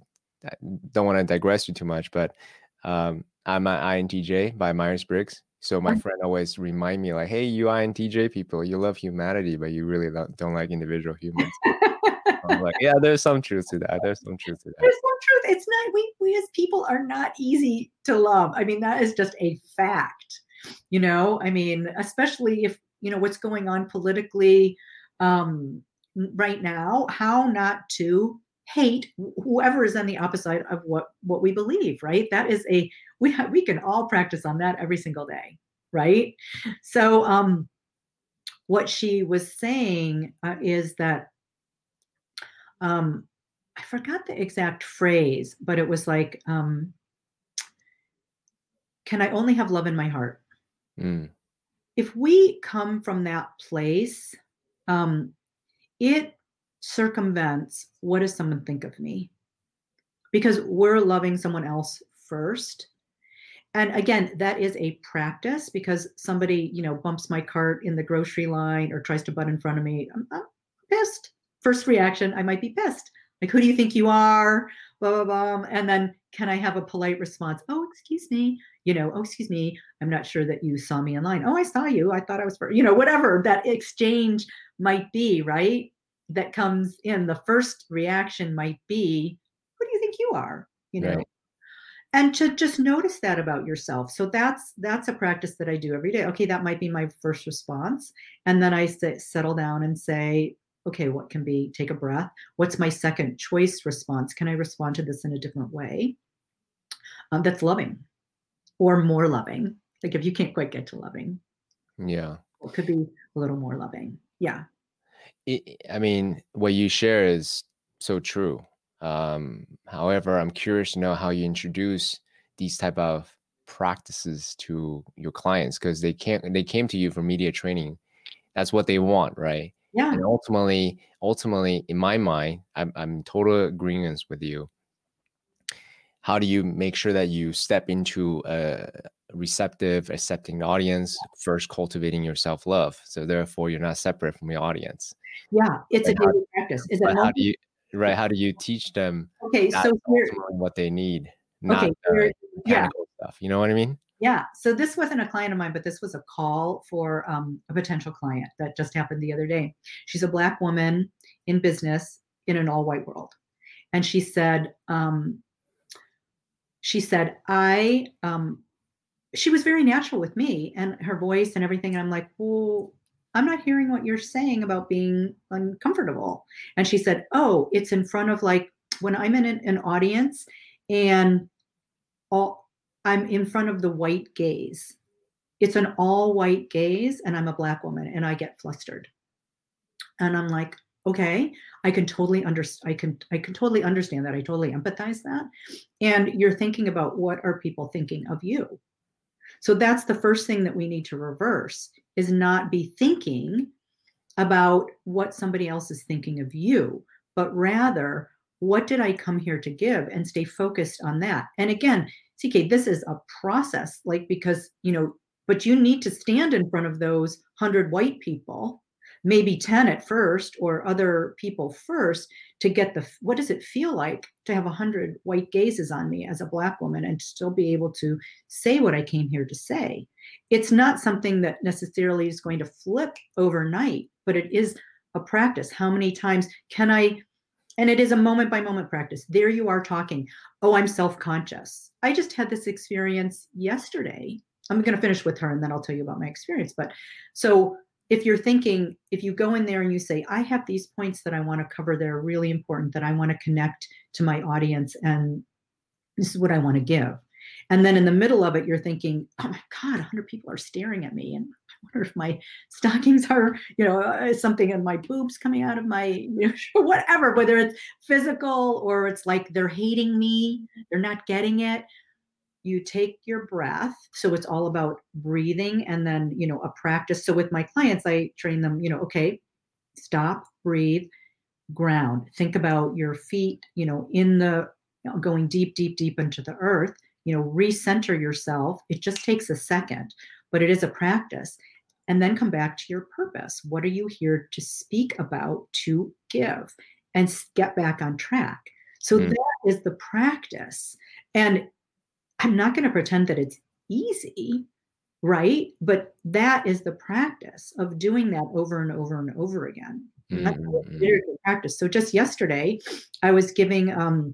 I don't want to digress you too much, but um, I'm an I N T J by Myers-Briggs. So my friend always remind me like, hey, you I N T J people, you love humanity, but you really lo- don't like individual humans. I'm like, yeah, there's some truth to that. There's some truth to that. There's some truth. It's not, we, we as people are not easy to love. I mean, that is just a fact. You know, I mean, especially if, you know, what's going on politically um, right now, how not to hate whoever is on the opposite of what, what we believe, right? That is a, we ha- we can all practice on that every single day, right? So um, what she was saying uh, is that um, I forgot the exact phrase, but it was like, um, can I only have love in my heart? Mm. If we come from that place, um, it circumvents what does someone think of me? Because we're loving someone else first. And again, that is a practice because somebody, you know, bumps my cart in the grocery line or tries to butt in front of me. I'm, I'm pissed. First reaction, I might be pissed. Like, who do you think you are? Blah, blah, blah. And then can I have a polite response? Oh, excuse me. You know, oh, excuse me. I'm not sure that you saw me online. Oh, I saw you. I thought I was first. You know, whatever that exchange might be, right? That comes in. The first reaction might be, who do you think you are? You know? Right. And to just notice that about yourself. So that's that's a practice that I do every day. Okay, that might be my first response. And then I sit, settle down and say, okay, what can be, take a breath. What's my second choice response? Can I respond to this in a different way? Um, that's loving or more loving. Like if you can't quite get to loving. Yeah. It could be a little more loving. Yeah. It, I mean, what you share is so true. Um, however, I'm curious to know how you introduce these type of practices to your clients, because they can't, they came to you for media training. That's what they want, right? Yeah. And ultimately, ultimately, in my mind, I'm I'm total agreement with you. How do you make sure that you step into a receptive, accepting audience, first cultivating your self-love? So therefore, you're not separate from your audience. Yeah, it's like a daily practice. Is it how do you right? How do you teach them? Okay, so here, what they need, not okay, here, uh, yeah. stuff. You know what I mean? Yeah. So this wasn't a client of mine, but this was a call for um, a potential client that just happened the other day. She's a Black woman in business in an all-white world. And she said, um, she said, I, um, she was very natural with me and her voice and everything. And I'm like, well, I'm not hearing what you're saying about being uncomfortable. And she said, oh, it's in front of like, when I'm in an, an audience and all, I'm in front of the white gaze. It's an all white gaze and I'm a Black woman and I get flustered. And I'm like, okay, I can totally understand. I can, I can totally understand that. I totally empathize that. And you're thinking about what are people thinking of you? So that's the first thing that we need to reverse is not be thinking about what somebody else is thinking of you, but rather what did I come here to give and stay focused on that. And again, C K, this is a process, like, because, you know, but you need to stand in front of those hundred white people, maybe ten at first or other people first to get the, what does it feel like to have a hundred white gazes on me as a Black woman and still be able to say what I came here to say? It's not something that necessarily is going to flip overnight, but it is a practice. How many times can I, and it is a moment by moment practice. There you are talking. Oh, I'm self-conscious. I just had this experience yesterday. I'm going to finish with her and then I'll tell you about my experience. But so if you're thinking, if you go in there and you say, I have these points that I want to cover that are really important, that I want to connect to my audience, and this is what I want to give. And then in the middle of it, you're thinking, oh my God, one hundred people are staring at me. And I wonder if my stockings are, you know, something in my boobs coming out of my, you know, whatever, whether it's physical or it's like they're hating me, they're not getting it. You take your breath. So it's all about breathing and then, you know, a practice. So with my clients, I train them, you know, okay, stop, breathe, ground. Think about your feet, you know, in the, you know, going deep, deep, deep into the earth. You know, recenter yourself. It just takes a second, but it is a practice. And then come back to your purpose. What are you here to speak about, to give, and get back on track? So mm. that is the practice. And I'm not going to pretend that it's easy, right? But that is the practice of doing that over and over and over again. Mm. That's very good practice. So just yesterday, I was giving um,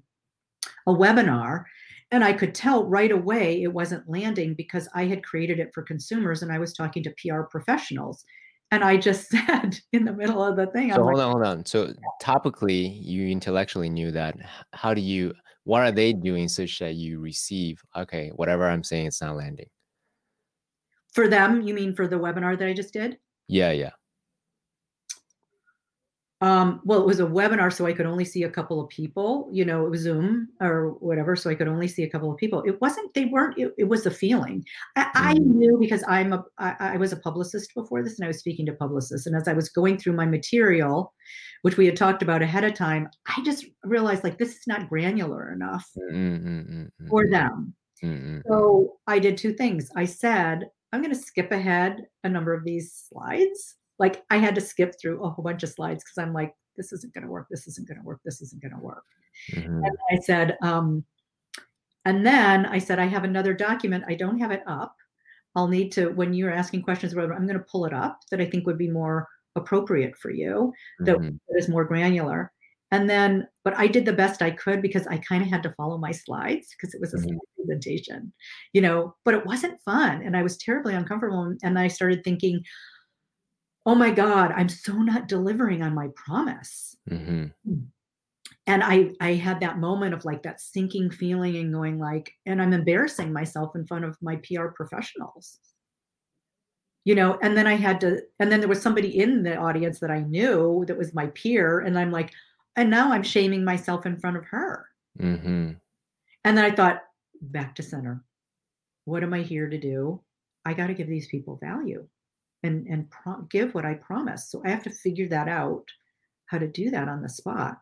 a webinar. And I could tell right away it wasn't landing because I had created it for consumers and I was talking to P R professionals. And I just said in the middle of the thing. So I'm hold like, on, hold on. So topically, you intellectually knew that. How do you, what are they doing such that you receive, okay, whatever I'm saying, it's not landing? For them, you mean for the webinar that I just did? Yeah, yeah. Um, well, it was a webinar, so I could only see a couple of people, you know, it was Zoom or whatever. So I could only see a couple of people. It wasn't, they weren't, it, it was the feeling. I, mm. I knew because I'm a, I, I was a publicist before this and I was speaking to publicists. And as I was going through my material, which we had talked about ahead of time, I just realized like, this is not granular enough mm-hmm. for them. Mm-hmm. So I did two things. I said, I'm going to skip ahead a number of these slides. Like I had to skip through a whole bunch of slides because I'm like, this isn't going to work. This isn't going to work. This isn't going to work. Mm-hmm. And I said, um, and then I said, I have another document. I don't have it up. I'll need to, when you're asking questions, I'm going to pull it up that I think would be more appropriate for you. That mm-hmm. is more granular. And then, but I did the best I could because I kind of had to follow my slides because it was a mm-hmm. presentation, you know, but it wasn't fun. And I was terribly uncomfortable. And I started thinking, oh my God, I'm so not delivering on my promise. Mm-hmm. And I, I had that moment of like that sinking feeling and going like, and I'm embarrassing myself in front of my P R professionals, you know, and then I had to, and then there was somebody in the audience that I knew that was my peer. And I'm like, and now I'm shaming myself in front of her. Mm-hmm. And then I thought, back to center. What am I here to do? I got to give these people value. and and pro- give what I promised. So I have to figure that out, how to do that on the spot.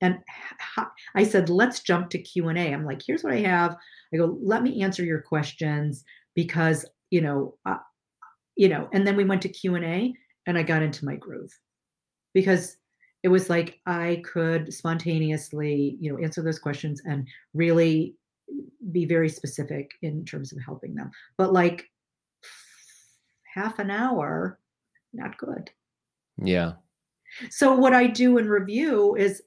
And ha- I said, let's jump to Q and A. I'm like, here's what I have. I go, let me answer your questions because, you know, uh, you know, and then we went to Q and A and I got into my groove because it was like, I could spontaneously, you know, answer those questions and really be very specific in terms of helping them. But like, half an hour, not good. Yeah. So what I do in review is,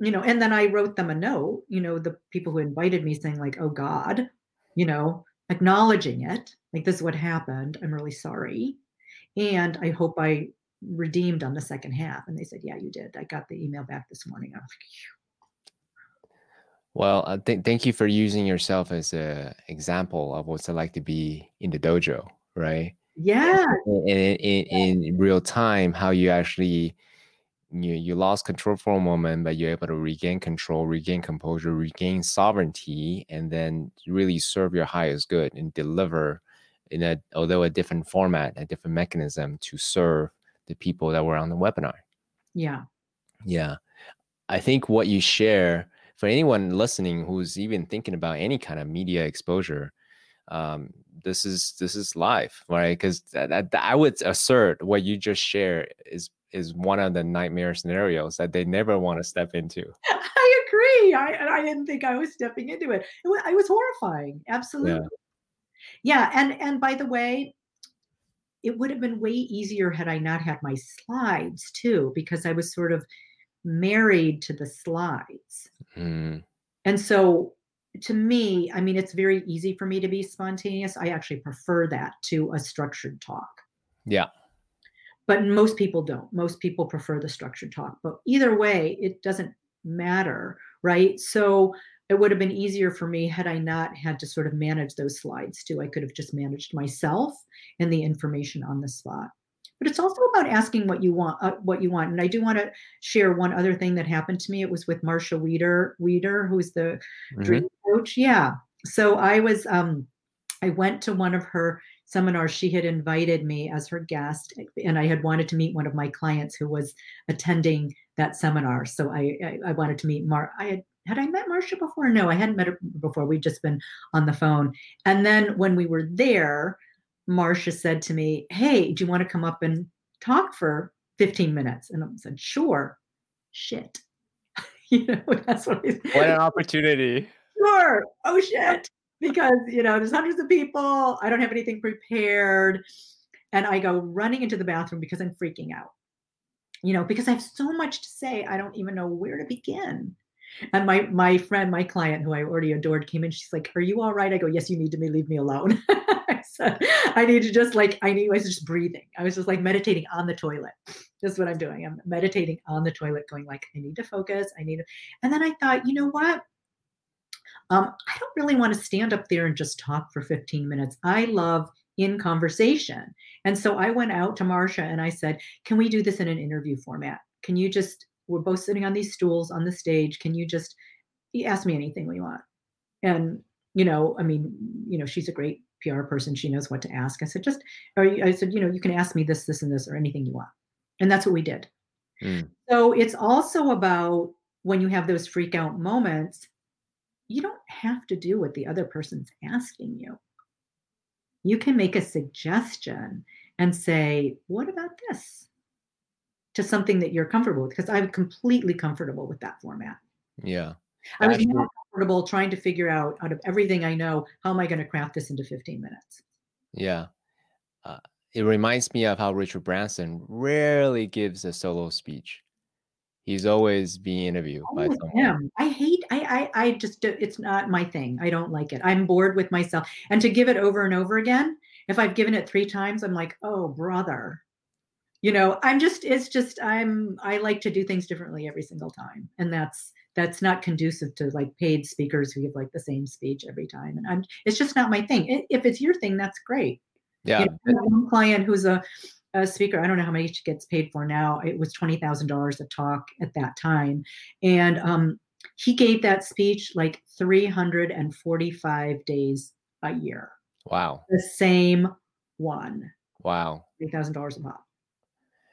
you know, and then I wrote them a note, you know, the people who invited me saying like, oh God, you know, acknowledging it, like this is what happened. I'm really sorry. And I hope I redeemed on the second half. And they said, yeah, you did. I got the email back this morning. I was like, well, I th- thank you for using yourself as an example of what it's like to be in the dojo, right? Yeah. In, in, in real time, how you actually, you you lost control for a moment, but you're able to regain control, regain composure, regain sovereignty, and then really serve your highest good and deliver in a, although a different format, a different mechanism to serve the people that were on the webinar. Yeah. Yeah. I think what you share, for anyone listening who's even thinking about any kind of media exposure, um, this is this is live, right? Because I would assert what you just shared is is one of the nightmare scenarios that they never want to step into. I agree. I and I didn't think I was stepping into it. It was, it was horrifying. Absolutely. Yeah. yeah. And and by the way, it would have been way easier had I not had my slides too, because I was sort of married to the slides. Mm. And so, to me, I mean, it's very easy for me to be spontaneous. I actually prefer that to a structured talk. Yeah. But most people don't. Most people prefer the structured talk. But either way, it doesn't matter, right? So it would have been easier for me had I not had to sort of manage those slides too. I could have just managed myself and the information on the spot. But it's also about asking what you want. Uh, what you want, and I do want to share one other thing that happened to me. It was with Marcia Weider, Weider, who's the mm-hmm. dream coach. Yeah. So I was, um, I went to one of her seminars. She had invited me as her guest, and I had wanted to meet one of my clients who was attending that seminar. So I, I, I wanted to meet Mar. I had had I met Marcia before? No, I hadn't met her before. We'd just been on the phone, and then when we were there, Marcia said to me, hey, do you want to come up and talk for fifteen minutes? And I said, sure. Shit. You know, that's what I said. What an opportunity. Sure. Oh, shit. Because, you know, there's hundreds of people. I don't have anything prepared. And I go running into the bathroom because I'm freaking out, you know, because I have so much to say. I don't even know where to begin. And my my friend, my client, who I already adored, came in. She's like, are you all right? I go, yes, you need to leave me alone. So I need to just like, I, need, I was just breathing. I was just like meditating on the toilet. That's what I'm doing. I'm meditating on the toilet going like, I need to focus. I need to. And then I thought, you know what? Um, I don't really want to stand up there and just talk for fifteen minutes. I love in conversation. And so I went out to Marcia and I said, can we do this in an interview format? Can you just we're both sitting on these stools on the stage. Can you just ask me anything we want? And, you know, I mean, you know, she's a great P R person. She knows what to ask. I said, just, or I said, you know, you can ask me this, this, and this, or anything you want. And that's what we did. Mm. So it's also about when you have those freak out moments, you don't have to do what the other person's asking you. You can make a suggestion and say, what about this? To something that you're comfortable with, because I'm completely comfortable with that format. Yeah. I was not comfortable trying to figure out, out of everything I know, how am I going to craft this into fifteen minutes? Yeah. Uh, it reminds me of how Richard Branson rarely gives a solo speech. He's always being interviewed by someone. Him. I hate, I, I, I just, it's not my thing. I don't like it. I'm bored with myself. And to give it over and over again, if I've given it three times, I'm like, oh, brother. You know, I'm just, it's just, I'm, I like to do things differently every single time. And that's, that's not conducive to like paid speakers who give like the same speech every time. And I'm, it's just not my thing. It, if it's your thing, that's great. Yeah. You know, I have one client who's a, a speaker. I don't know how much she gets paid for now. It was twenty thousand dollars a talk at that time. And um, he gave that speech like three hundred forty-five days a year. Wow. The same one. Wow. three thousand dollars a pop.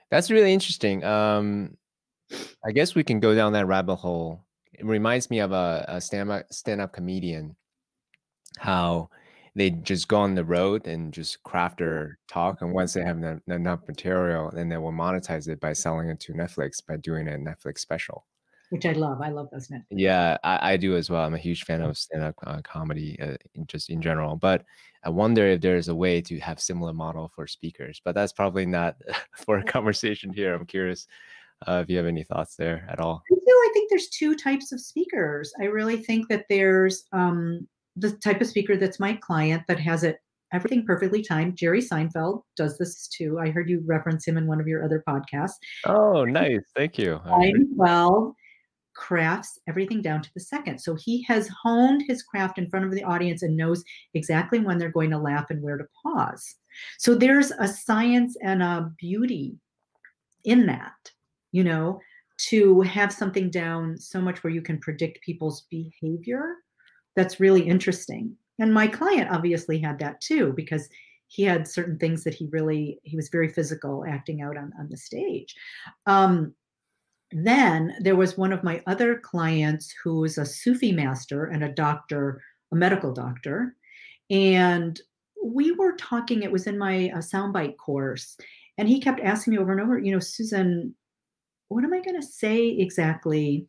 That's really interesting. Um, I guess we can go down that rabbit hole. It reminds me of a, a stand-up, stand-up comedian, how they just go on the road and just craft their talk. And once they have n- enough material, then they will monetize it by selling it to Netflix, by doing a Netflix special. Which I love. I love those Netflix. Yeah, I, I do as well. I'm a huge fan of stand-up uh, comedy uh, in, just in general. But I wonder if there's a way to have similar model for speakers. But that's probably not for a conversation here. I'm curious uh, if you have any thoughts there at all. I do. I think there's two types of speakers. I really think that there's um, the type of speaker that's my client that has it everything perfectly timed. Jerry Seinfeld does this too. I heard you reference him in one of your other podcasts. Oh, nice. Thank you. Seinfeld crafts everything down to the second. So he has honed his craft in front of the audience and knows exactly when they're going to laugh and where to pause. So there's a science and a beauty in that, you know, to have something down so much where you can predict people's behavior. That's really interesting. And my client obviously had that too, because he had certain things that he really, he was very physical acting out on, on the stage. Um, Then there was one of my other clients who was a Sufi master and a doctor, a medical doctor. And we were talking, it was in my uh, soundbite course. And he kept asking me over and over, you know, Susan, what am I going to say exactly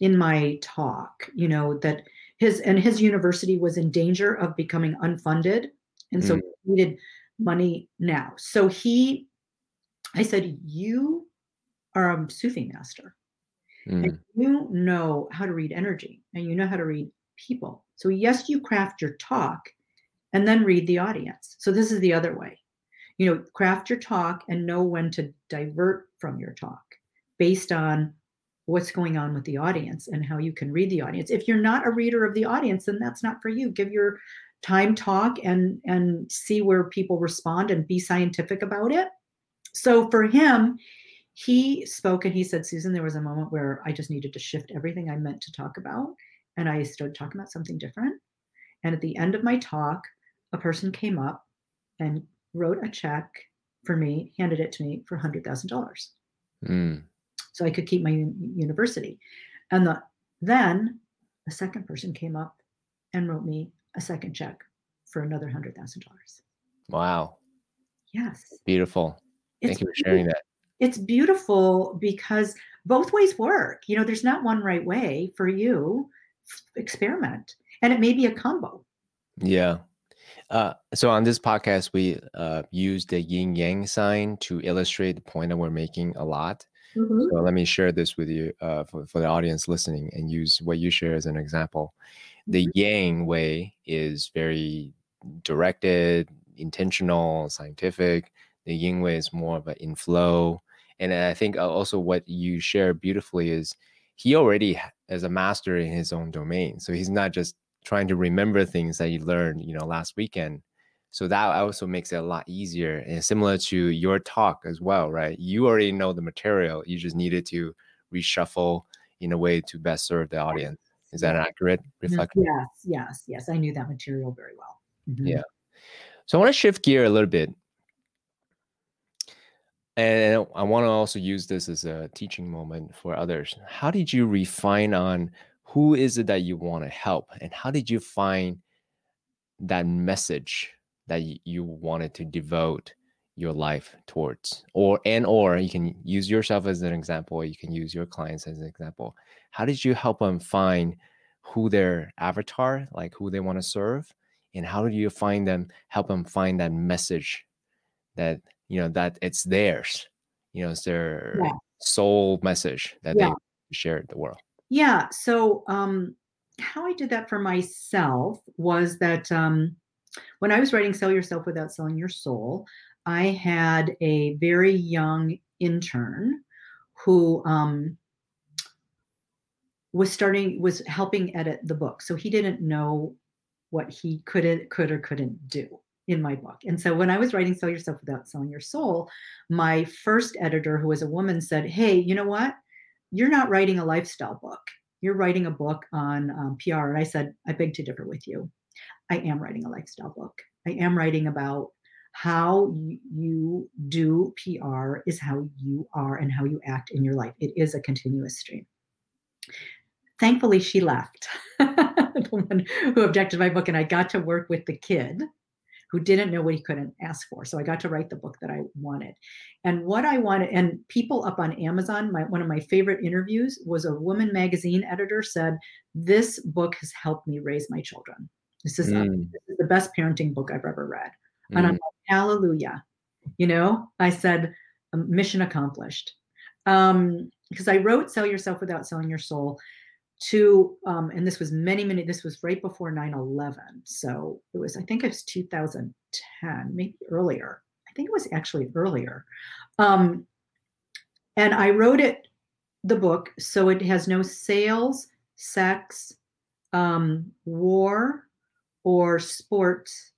in my talk? You know, that his, and his university was in danger of becoming unfunded. And so mm. he needed money now. So he, I said, you are a Sufi master. Mm. And you know how to read energy and you know how to read people. So yes, you craft your talk and then read the audience. So this is the other way. You know, craft your talk and know when to divert from your talk based on what's going on with the audience and how you can read the audience. If you're not a reader of the audience, then that's not for you. Give your time, talk, and and see where people respond and be scientific about it. So for him, he spoke and he said, Susan, there was a moment where I just needed to shift everything I meant to talk about. And I started talking about something different. And at the end of my talk, a person came up and wrote a check for me, handed it to me for one hundred thousand dollars. Mm. So I could keep my university. And the, then a second person came up and wrote me a second check for another one hundred thousand dollars. Wow. Yes. Beautiful. Thank it's you for sharing that. It's beautiful because both ways work. You know, there's not one right way for you. Experiment. And it may be a combo. Yeah. Uh, so on this podcast, we uh, use the yin yang sign to illustrate the point that we're making a lot. Mm-hmm. So let me share this with you uh, for, for the audience listening and use what you share as an example. The mm-hmm. yang way is very directed, intentional, scientific. The yin way is more of an in flow. And I think also what you share beautifully is he already is a master in his own domain. So he's not just trying to remember things that you learned, you know, last weekend. So that also makes it a lot easier, and similar to your talk as well, right? You already know the material. You just needed to reshuffle in a way to best serve the audience. Is that an accurate reflection? Yes, yes, yes. I knew that material very well. Mm-hmm. Yeah. So I want to shift gear a little bit. And I want to also use this as a teaching moment for others. How did you refine on who is it that you want to help? And how did you find that message that you wanted to devote your life towards? Or, and, or you can use yourself as an example, or you can use your clients as an example. How did you help them find who their avatar, like who they want to serve? And how do you find them, help them find that message that, you know, that it's theirs, you know, it's their yeah. soul message that yeah. they share with the world. Yeah. So um, how I did that for myself was that um, when I was writing Sell Yourself Without Selling Your Soul, I had a very young intern who um, was starting, was helping edit the book. So he didn't know what he could, could or couldn't do in my book. And so when I was writing Sell Yourself Without Selling Your Soul, my first editor, who was a woman, said, hey, you know what? You're not writing a lifestyle book. You're writing a book on um, P R. And I said, I beg to differ with you. I am writing a lifestyle book. I am writing about how you do P R is how you are and how you act in your life. It is a continuous stream. Thankfully, she left, the one who objected to my book, and I got to work with the kid who didn't know what he couldn't ask for. So I got to write the book that I wanted. And what I wanted, and people up on Amazon, my, one of my favorite interviews was a woman magazine editor said, this book has helped me raise my children. This is, mm. a, this is the best parenting book I've ever read. Mm. And I'm like, hallelujah. You know, I said, mission accomplished. Um, because I wrote Sell Yourself Without Selling Your Soul to, um, and this was many, many, this was right before nine eleven. So it was, I think it was two thousand ten, maybe earlier. I think it was actually earlier. Um, and I wrote it, the book, so it has no sales, sex, um, war, or sports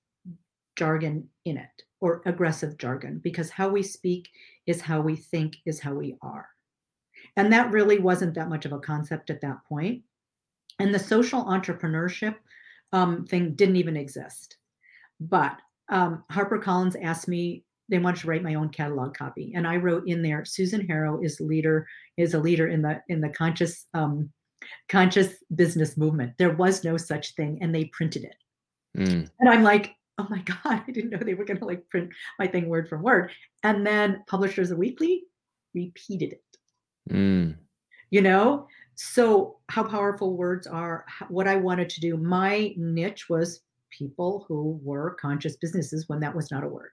jargon in it, or aggressive jargon, because how we speak is how we think is how we are. And that really wasn't that much of a concept at that point. And the social entrepreneurship um, thing didn't even exist. But um, HarperCollins asked me, they wanted to write my own catalog copy. And I wrote in there, Susan Harrell is leader, is a leader in the in the conscious um, conscious business movement. There was no such thing, and they printed it. Mm. And I'm like, oh my God, I didn't know they were gonna like print my thing word for word. And then Publishers Weekly repeated it. Mm. You know, so how powerful words are, what I wanted to do. My niche was people who were conscious businesses when that was not a word.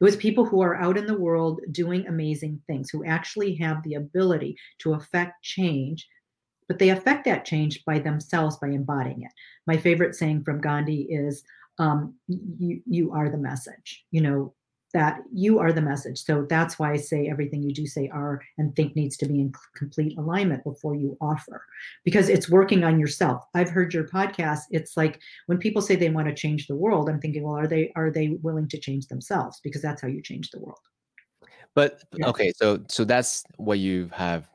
It was people who are out in the world doing amazing things, who actually have the ability to affect change, but they affect that change by themselves, by embodying it. My favorite saying from Gandhi is, um, you, you are the message, you know, that you are the message. So that's why I say everything you do, say, are, and think needs to be in complete alignment before you offer, because it's working on yourself. I've heard your podcast. It's like when people say they want to change the world, I'm thinking, well, are they, are they willing to change themselves? Because that's how you change the world. But yeah. okay. So, so that's what you have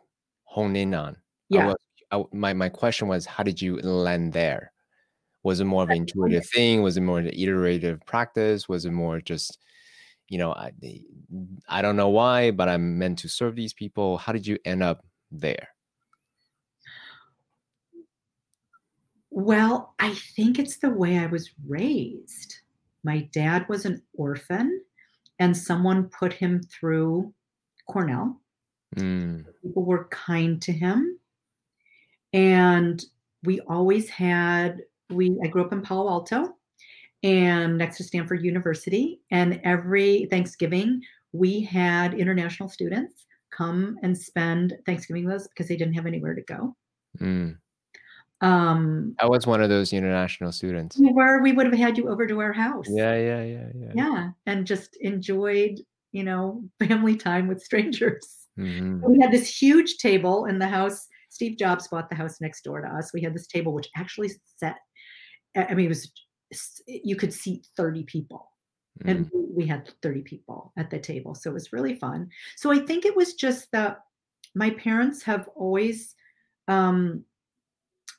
honed in on. Yeah. I was, I, my, my question was, how did you land there? Was it more of an intuitive thing? Was it more of an iterative practice? Was it more just, you know, I, I don't know why, but I'm meant to serve these people. How did you end up there? Well, I think it's the way I was raised. My dad was an orphan, and someone put him through Cornell. Mm. People were kind to him. And we always had, we, I grew up in Palo Alto, and next to Stanford University, and every Thanksgiving, we had international students come and spend Thanksgiving with us because they didn't have anywhere to go. Mm. Um, I was one of those international students. You were, we would have had you over to our house. Yeah, yeah, yeah, yeah. Yeah, and just enjoyed, you know, family time with strangers. Mm-hmm. We had this huge table in the house. Steve Jobs bought the house next door to us. We had this table, which actually sat, I mean, it was, you could seat thirty people, and mm. we had thirty people at the table. So it was really fun. So I think it was just the my parents have always, um,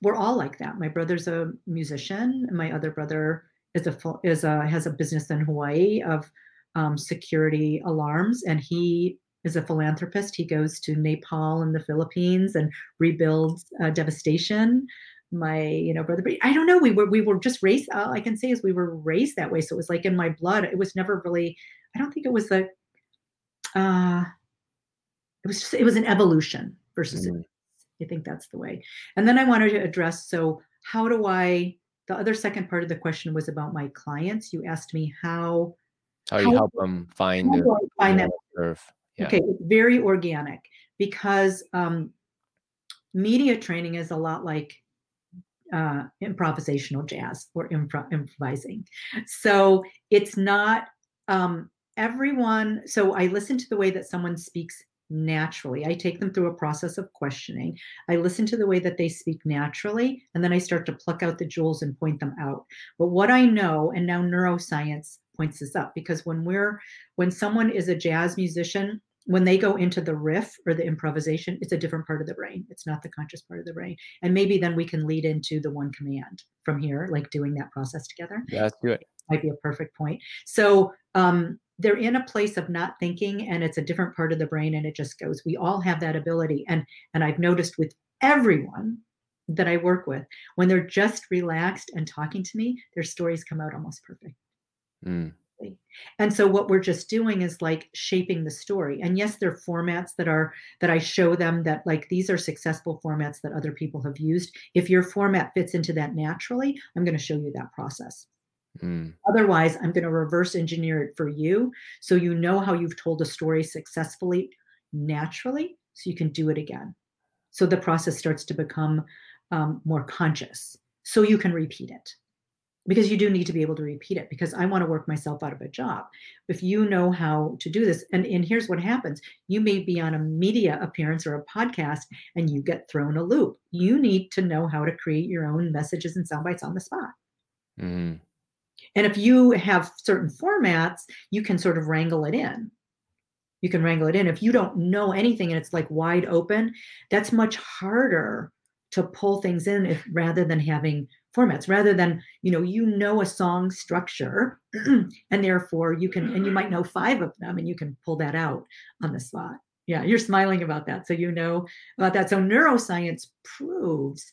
we're all like that. My brother's a musician. My other brother is a is a has a business in Hawaii of um, security alarms, and he is a philanthropist. He goes to Nepal and the Philippines and rebuilds uh, devastation. My, you know, brother, but I don't know. We were we were just raised. All I can say is we were raised that way. So it was like in my blood. It was never really. I don't think it was a. Uh, it was just it was an evolution versus. Mm-hmm. I think that's the way. And then I wanted to address, so how do I, the other second part of the question was about my clients. You asked me how. How, how you help them find, how do I find that. Yeah. Okay, it's very organic because um, media training is a lot like uh, improvisational jazz or impro- improvising. So it's not um, everyone. So I listen to the way that someone speaks naturally. I take them through a process of questioning. I listen to the way that they speak naturally, and then I start to pluck out the jewels and point them out. But what I know, and now neuroscience points this up, because when we're when someone is a jazz musician, when they go into the riff or the improvisation, it's a different part of the brain. It's not the conscious part of the brain. And maybe then we can lead into the one command from here, like doing that process together. Yeah, let's do it. Might be a perfect point. So um they're in a place of not thinking, and it's a different part of the brain, and it just goes. We all have that ability. And and I've noticed with everyone that I work with, when they're just relaxed and talking to me, their stories come out almost perfect. Mm. And so what we're just doing is like shaping the story. And yes, there are formats that are, that I show them that like, these are successful formats that other people have used. If your format fits into that naturally, I'm going to show you that process. Mm. Otherwise, I'm going to reverse engineer it for you, so you know how you've told a story successfully, naturally, so you can do it again. So the process starts to become um, more conscious, so you can repeat it, because you do need to be able to repeat it, because I want to work myself out of a job. If you know how to do this, and, and here's what happens. You may be on a media appearance or a podcast, and you get thrown a loop. You need to know how to create your own messages and sound bites on the spot. Mm-hmm. And if you have certain formats, you can sort of wrangle it in. You can wrangle it in. If you don't know anything and it's like wide open, that's much harder to pull things in if, rather than having formats, rather than, you know, you know a song structure and therefore you can, and you might know five of them and you can pull that out on the spot. Yeah, you're smiling about that. So you know about that. So neuroscience proves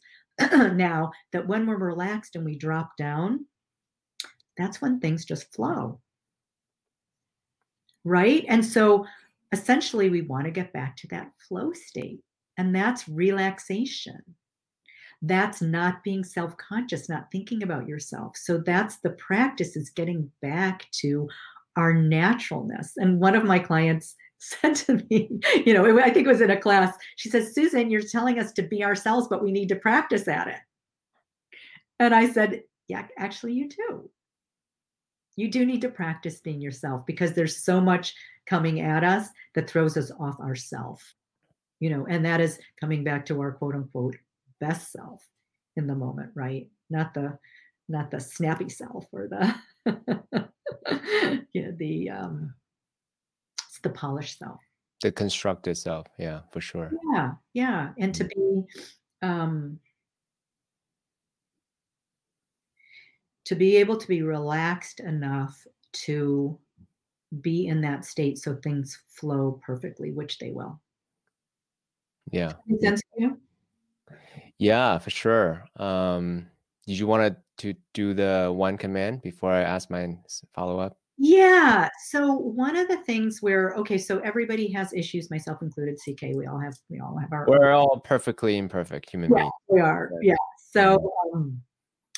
now that when we're relaxed and we drop down, that's when things just flow, right? And so essentially we want to get back to that flow state, and that's relaxation. That's not being self-conscious, not thinking about yourself. So that's the practice, is getting back to our naturalness. And one of my clients said to me, you know, I think it was in a class, she says, Susan, you're telling us to be ourselves, but we need to practice at it. And I said, yeah, actually you do. You do need to practice being yourself, because there's so much coming at us that throws us off ourself, you know, and that is coming back to our quote unquote best self in the moment, right? Not the, not the snappy self or the, you know, the, um, it's the polished self. The constructed self. Yeah, for sure. Yeah. Yeah. And to be, um, to be able to be relaxed enough to be in that state so things flow perfectly, which they will. Yeah. Does that make sense to you? Yeah, for sure. Um, did you want to do the one command before I ask my follow-up? Yeah. So one of the things where, okay, so everybody has issues, myself included, C K, we all have, we all have our, we're own. all perfectly imperfect human yeah, beings. We are. Yeah. So, um,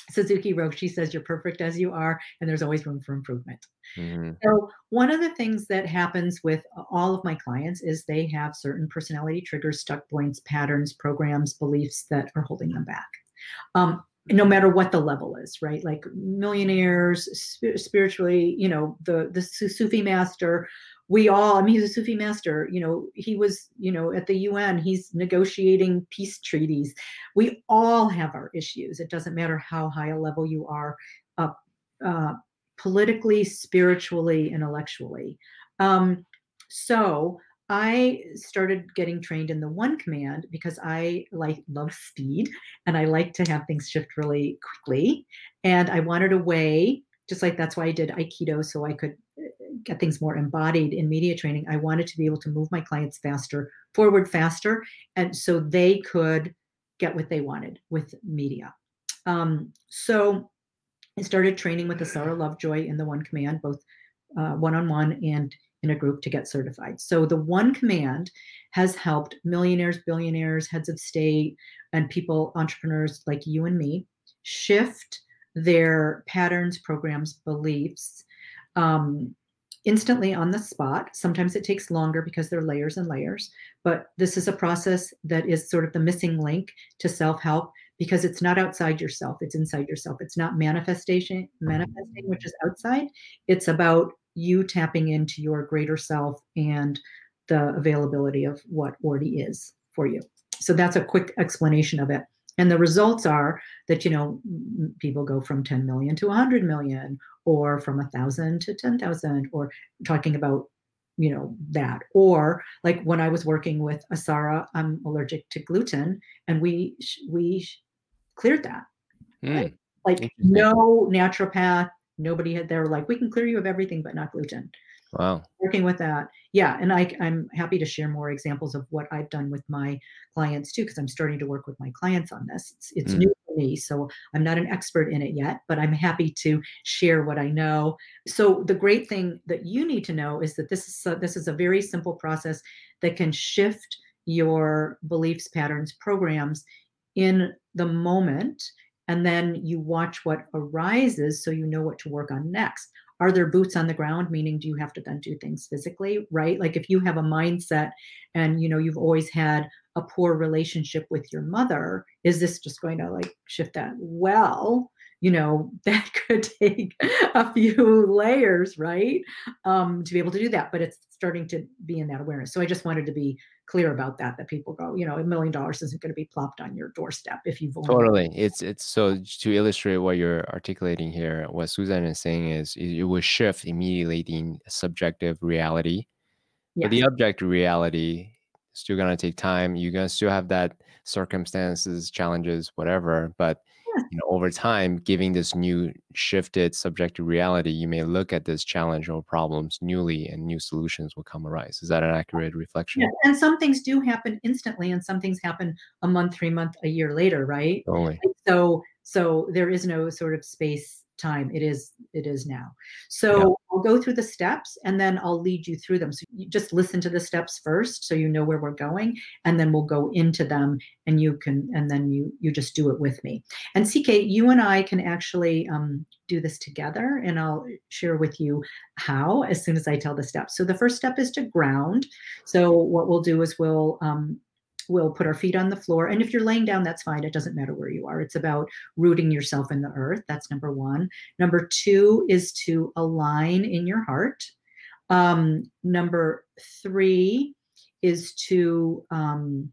Suzuki Roshi says, you're perfect as you are, and there's always room for improvement. Mm-hmm. So one of the things that happens with all of my clients is they have certain personality triggers, stuck points, patterns, programs, beliefs that are holding them back. Um, no matter what the level is, right? Like millionaires, sp- spiritually, you know, the, the Sufi master, we all, I mean, he's a Sufi master, you know, he was, you know, at the U N, he's negotiating peace treaties. We all have our issues. It doesn't matter how high a level you are, uh, uh, politically, spiritually, intellectually. Um, so I started getting trained in the One Command because I like love speed and I like to have things shift really quickly. And I wanted a way, just like that's why I did Aikido, so I could get things more embodied in media training. I wanted to be able to move my clients faster, forward faster, and so they could get what they wanted with media. Um, so I started training with Asara Lovejoy in the One Command, both uh, one-on-one and in a group to get certified. So the One Command has helped millionaires, billionaires, heads of state, and people, entrepreneurs like you and me, shift their patterns, programs, beliefs um, instantly on the spot. Sometimes it takes longer because there are layers and layers, but this is a process that is sort of the missing link to self-help, because it's not outside yourself, it's inside yourself. It's not manifestation, manifesting, which is outside. It's about you tapping into your greater self and the availability of what already is for you. So that's a quick explanation of it. And the results are that, you know, people go from ten million to one hundred million, or from one thousand to ten thousand, or talking about, you know, that. Or like when I was working with Asara, I'm allergic to gluten, and we we cleared that. Mm. Right? Like no naturopath, nobody had, they were like, we can clear you of everything, but not gluten. Wow. Working with that. Yeah. And I, I'm happy to share more examples of what I've done with my clients too, because I'm starting to work with my clients on this. It's, it's mm. new for me. So I'm not an expert in it yet, but I'm happy to share what I know. So the great thing that you need to know is that this is a, this is a very simple process that can shift your beliefs, patterns, programs in the moment. And then you watch what arises so you know what to work on next. Are there boots on the ground? Meaning, do you have to then do things physically, right? Like if you have a mindset and, you know, you've always had a poor relationship with your mother, is this just going to like shift that? Well, you know, that could take a few layers, right? Um, to be able to do that, but it's starting to be in that awareness. So I just wanted to be clear about that, that people go, you know, a million dollars isn't going to be plopped on your doorstep if you've only- Totally. It's, it's so to illustrate what you're articulating here, what Susan is saying is it will shift immediately the subjective reality, yes. But the objective reality is still going to take time. You're going to still have that circumstances, challenges, whatever, but you know, over time, giving this new shifted subjective reality, you may look at this challenge or problems newly and new solutions will come arise. Is that an accurate reflection? Yeah. And some things do happen instantly and some things happen a month, three months, a year later, right? Totally. So so there is no sort of space time. It is it is now. So yeah. I'll go through the steps and then I'll lead you through them. So you just listen to the steps first so you know where we're going, and then we'll go into them and you can, and then you you just do it with me. And C K, you and I can actually um, do this together, and I'll share with you how as soon as I tell the steps. So the first step is to ground. So what we'll do is we'll um, we'll put our feet on the floor. And if you're laying down, that's fine. It doesn't matter where you are. It's about rooting yourself in the earth. That's number one. Number two is to align in your heart. Um, number three is to um,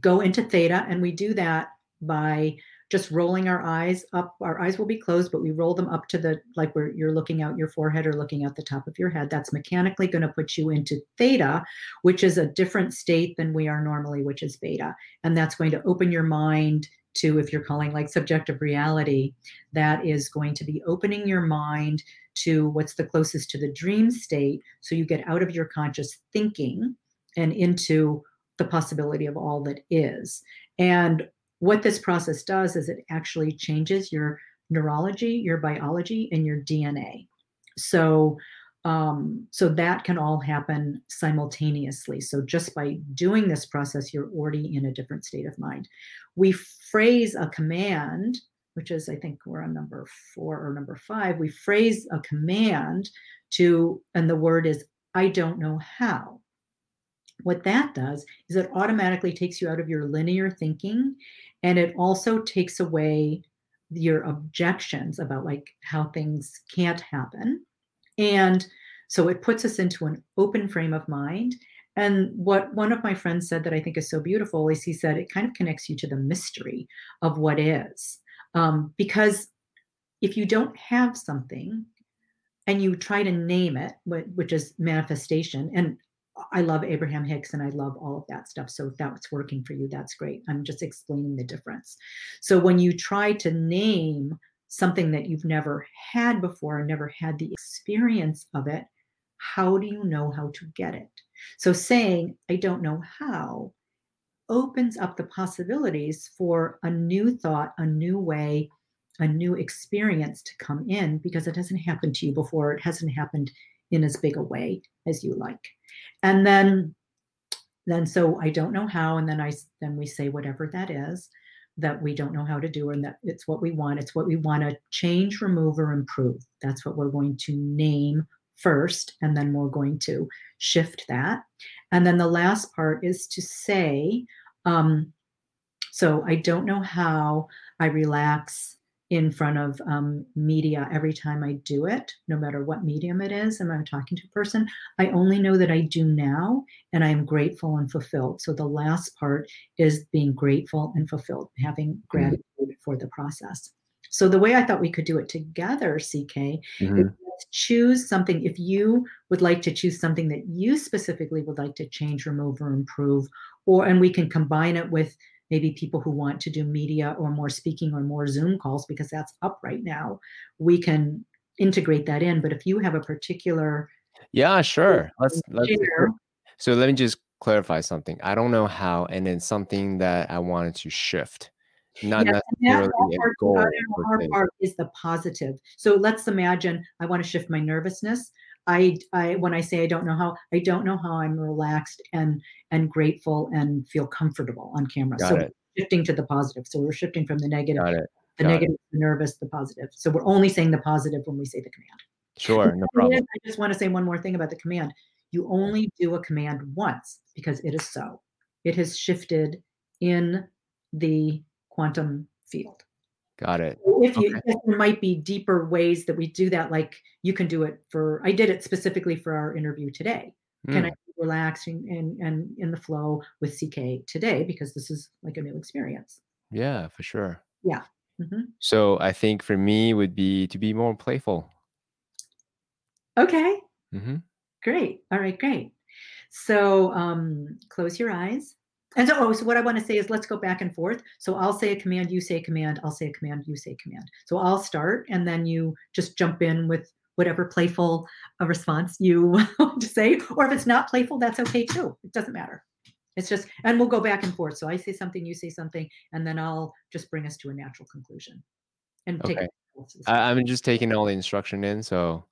go into theta. And we do that by just rolling our eyes up. Our eyes will be closed, but we roll them up to the, like where you're looking out your forehead or looking out the top of your head. That's mechanically going to put you into theta, which is a different state than we are normally, which is beta. And that's going to open your mind to, if you're calling like subjective reality, that is going to be opening your mind to what's the closest to the dream state. So you get out of your conscious thinking and into the possibility of all that is. And what this process does is it actually changes your neurology, your biology, and your D N A. So, um, so that can all happen simultaneously. So just by doing this process, you're already in a different state of mind. We phrase a command, which is, I think we're on number four or number five. We phrase a command to, and the word is, I don't know how. What that does is it automatically takes you out of your linear thinking, and it also takes away your objections about like how things can't happen. And so it puts us into an open frame of mind. And what one of my friends said that I think is so beautiful is he said, it kind of connects you to the mystery of what is. Um, because if you don't have something and you try to name it, which is manifestation, and I love Abraham Hicks and I love all of that stuff. So if that's working for you, that's great. I'm just explaining the difference. So when you try to name something that you've never had before and never had the experience of it, how do you know how to get it? So saying, I don't know how, opens up the possibilities for a new thought, a new way, a new experience to come in, because it hasn't happened to you before. It hasn't happened in as big a way as you like. And then, then so I don't know how, and then I, then we say whatever that is that we don't know how to do, and that it's what we want. It's what we want to change, remove, or improve. That's what we're going to name first, and then we're going to shift that. And then the last part is to say, um, so I don't know how I relax in front of um, media every time I do it, no matter what medium it is, and I'm talking to a person. I only know that I do now, and I am grateful and fulfilled. So the last part is being grateful and fulfilled, having gratitude mm-hmm. for the process. So the way I thought we could do it together, C K, mm-hmm. is choose something. If you would like to choose something that you specifically would like to change, remove, or improve, or and we can combine it with maybe people who want to do media or more speaking or more Zoom calls, because that's up right now. We can integrate that in. But if you have a particular... Yeah, sure. Let's, let's So let me just clarify something. I don't know how, and then something that I wanted to shift. Not yes, necessarily that hard, a goal. The hard part is the positive. So let's imagine I want to shift my nervousness. I, I, when I say I don't know how, I don't know how I'm relaxed and, and grateful and feel comfortable on camera. Got so it. Shifting to the positive. So we're shifting from the negative, the Got negative, the nervous, the positive. So we're only saying the positive when we say the command. Sure. No problem. I just want to say one more thing about the command. You only do a command once, because it is so. It has shifted in the quantum field. Got it. So if you, okay. There might be deeper ways that we do that. Like you can do it for, I did it specifically for our interview today. Mm. Can I relax and, and, and in the flow with C K today? Because this is like a new experience. Yeah, for sure. Yeah. Mm-hmm. So I think for me would be to be more playful. Okay. Mm-hmm. Great. All right. Great. So um, close your eyes. And so, oh, so what I want to say is let's go back and forth. So I'll say a command, you say a command, I'll say a command, you say a command. So I'll start, and then you just jump in with whatever playful uh, response you want to say. Or if it's not playful, that's okay too. It doesn't matter. It's just, and we'll go back and forth. So I say something, you say something, and then I'll just bring us to a natural conclusion. And okay. take I, I'm just taking all the instruction in, so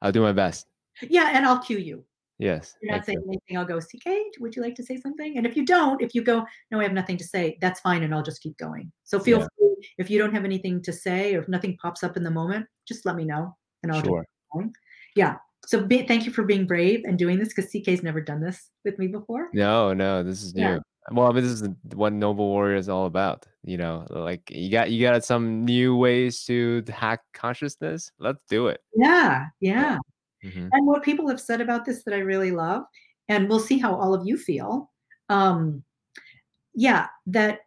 I'll do my best. Yeah, and I'll cue you. Yes. You're not saying you. anything. I'll go, C K, would you like to say something? And if you don't, if you go, no, I have nothing to say, that's fine. And I'll just keep going. So feel yeah. free. If you don't have anything to say, or if nothing pops up in the moment, just let me know. And I'll sure. just keep going. Yeah. So be, thank you for being brave and doing this, because C K's never done this with me before. No, no, this is new. Yeah. Well, I mean, this is what Noble Warrior is all about. You know, like you got, you got some new ways to hack consciousness. Let's do it. Yeah. Yeah. yeah. Mm-hmm. And what people have said about this that I really love, and we'll see how all of you feel. Um, yeah, that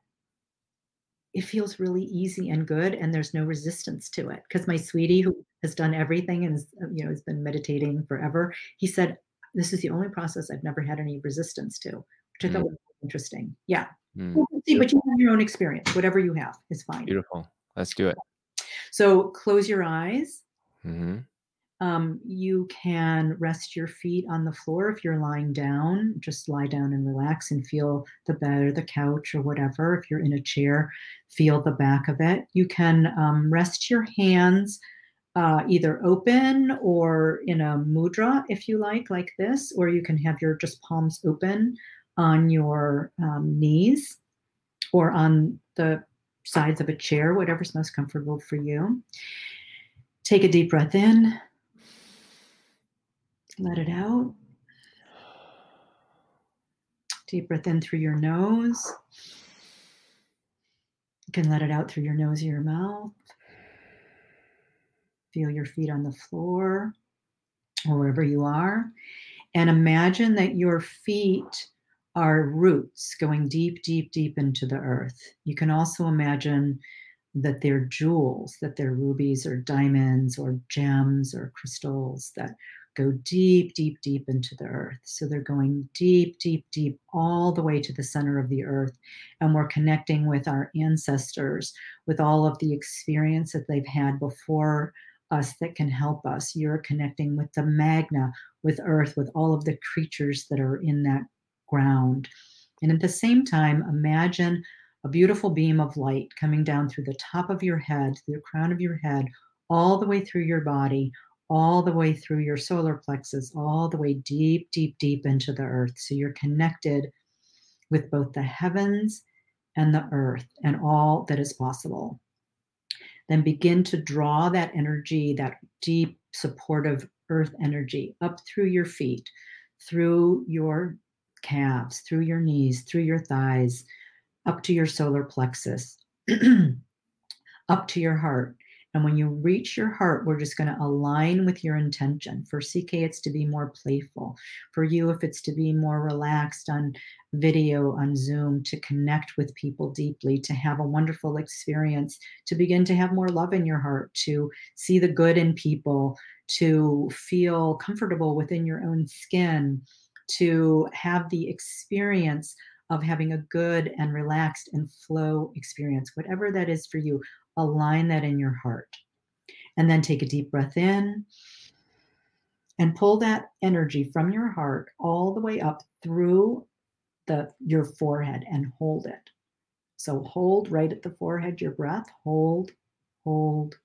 it feels really easy and good, and there's no resistance to it. Because my sweetie, who has done everything and is, you know, has been meditating forever, he said, "This is the only process I've never had any resistance to," which I mm. thought was interesting. Yeah, mm. well, see, but you have your own experience. Whatever you have is fine. Beautiful. Let's do it. So close your eyes. Mm-hmm. Um, you can rest your feet on the floor. If you're lying down, just lie down and relax and feel the bed or the couch or whatever. If you're in a chair, feel the back of it. You can um, rest your hands uh, either open or in a mudra, if you like, like this, or you can have your just palms open on your um, knees or on the sides of a chair, whatever's most comfortable for you. Take a deep breath in. Let it out. Deep breath in through your nose. You can let it out through your nose or your mouth. Feel your feet on the floor or wherever you are. And imagine that your feet are roots going deep, deep, deep into the earth. You can also imagine that they're jewels, that they're rubies or diamonds or gems or crystals that go deep, deep, deep into the earth. So they're going deep, deep, deep, all the way to the center of the earth. And we're connecting with our ancestors, with all of the experience that they've had before us that can help us. You're connecting with the magna, with earth, with all of the creatures that are in that ground. And at the same time, imagine a beautiful beam of light coming down through the top of your head, through the crown of your head, all the way through your body, all the way through your solar plexus, all the way deep, deep, deep into the earth. So you're connected with both the heavens and the earth and all that is possible. Then begin to draw that energy, that deep, supportive earth energy, up through your feet, through your calves, through your knees, through your thighs, up to your solar plexus, up to your heart. And when you reach your heart, we're just going to align with your intention. For C K, it's to be more playful. For you, if it's to be more relaxed on video, on Zoom, to connect with people deeply, to have a wonderful experience, to begin to have more love in your heart, to see the good in people, to feel comfortable within your own skin, to have the experience of having a good and relaxed and flow experience, whatever that is for you. Align that in your heart. And then take a deep breath in and pull that energy from your heart all the way up through the your forehead and hold it. So hold right at the forehead your breath. Hold, hold,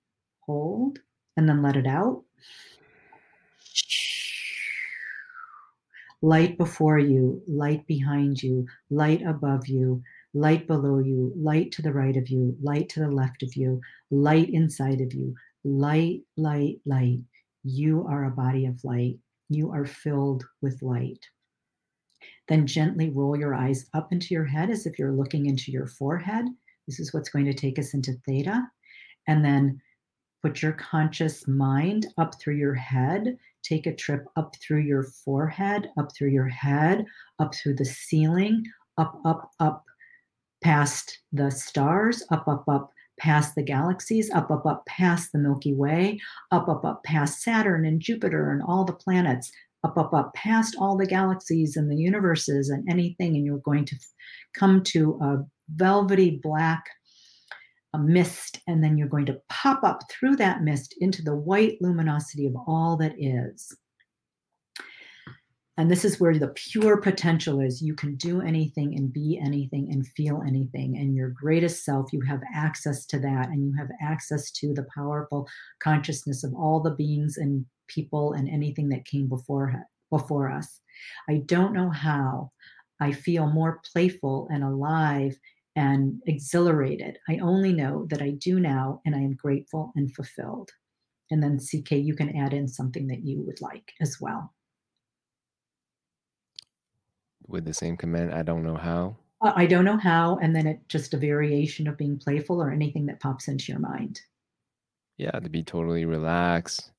hold, and then let it out. Light before you, light behind you, light above you, light below you, light to the right of you, light to the left of you, light inside of you, light, light, light. You are a body of light. You are filled with light. Then gently roll your eyes up into your head as if you're looking into your forehead. This is what's going to take us into theta. And then put your conscious mind up through your head. Take a trip up through your forehead, up through your head, up through the ceiling, up, up, up. Past the stars, up, up, up, past the galaxies, up, up, up, past the Milky Way, up, up, up, past Saturn and Jupiter and all the planets, up, up, up, past all the galaxies and the universes and anything. And you're going to come to a velvety black a mist, and then you're going to pop up through that mist into the white luminosity of all that is. And this is where the pure potential is. You can do anything and be anything and feel anything. And your greatest self, you have access to that. And you have access to the powerful consciousness of all the beings and people and anything that came before, before us. I don't know how. I feel more playful and alive and exhilarated. I only know that I do now, and I am grateful and fulfilled. And then C K, you can add in something that you would like as well. With the same command, I don't know how. Uh, I don't know how, and then it's just a variation of being playful or anything that pops into your mind. Yeah, to be totally relaxed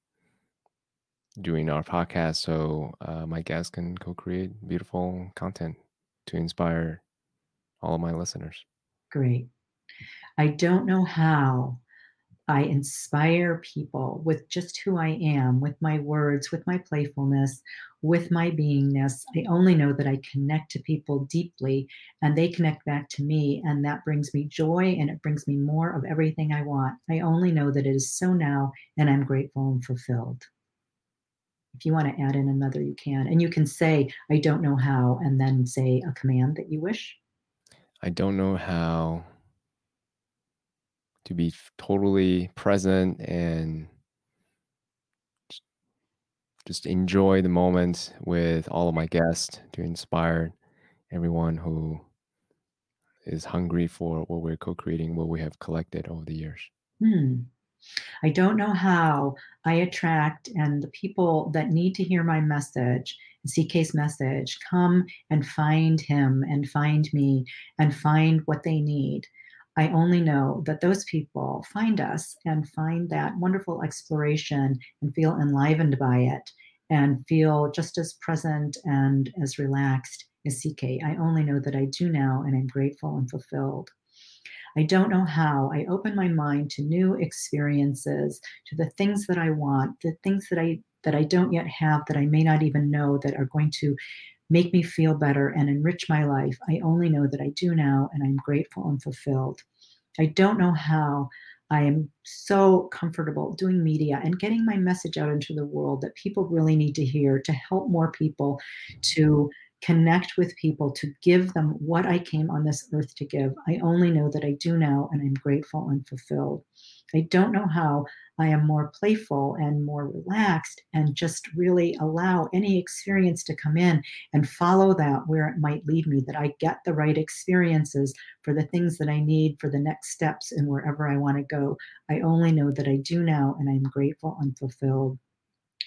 doing our podcast so uh, my guests can co-create beautiful content to inspire all of my listeners. Great. I don't know how. I inspire people with just who I am, with my words, with my playfulness, with my beingness. I only know that I connect to people deeply and they connect back to me. And that brings me joy and it brings me more of everything I want. I only know that it is so now, and I'm grateful and fulfilled. If you want to add in another, you can. And you can say, I don't know how, and then say a command that you wish. I don't know how to be totally present and just enjoy the moment with all of my guests to inspire everyone who is hungry for what we're co-creating, what we have collected over the years. Hmm. I don't know how I attract, and the people that need to hear my message, C K's message, come and find him and find me and find what they need. I only know that those people find us and find that wonderful exploration and feel enlivened by it and feel just as present and as relaxed as C K. I only know that I do now, and I'm grateful and fulfilled. I don't know how. I open my mind to new experiences, to the things that I want, the things that I that I don't yet have, that I may not even know, that are going to make me feel better and enrich my life. I only know that I do now, and I'm grateful and fulfilled. I don't know how. I am so comfortable doing media and getting my message out into the world that people really need to hear, to help more people, to connect with people, to give them what I came on this earth to give. I only know that I do now, and I'm grateful and fulfilled. I don't know how. I am more playful and more relaxed, and just really allow any experience to come in and follow that where it might lead me, that I get the right experiences for the things that I need for the next steps and wherever I want to go. I only know that I do now, and I'm grateful and fulfilled.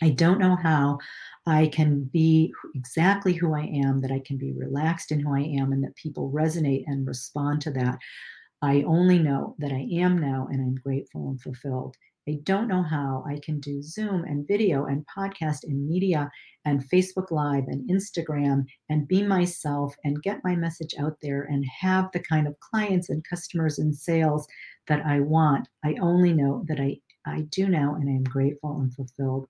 I don't know how I can be exactly who I am, that I can be relaxed in who I am, and that people resonate and respond to that. I only know that I am now, and I'm grateful and fulfilled. I don't know how I can do Zoom and video and podcast and media and Facebook Live and Instagram and be myself and get my message out there and have the kind of clients and customers and sales that I want. I only know that I, I do now, and I'm grateful and fulfilled.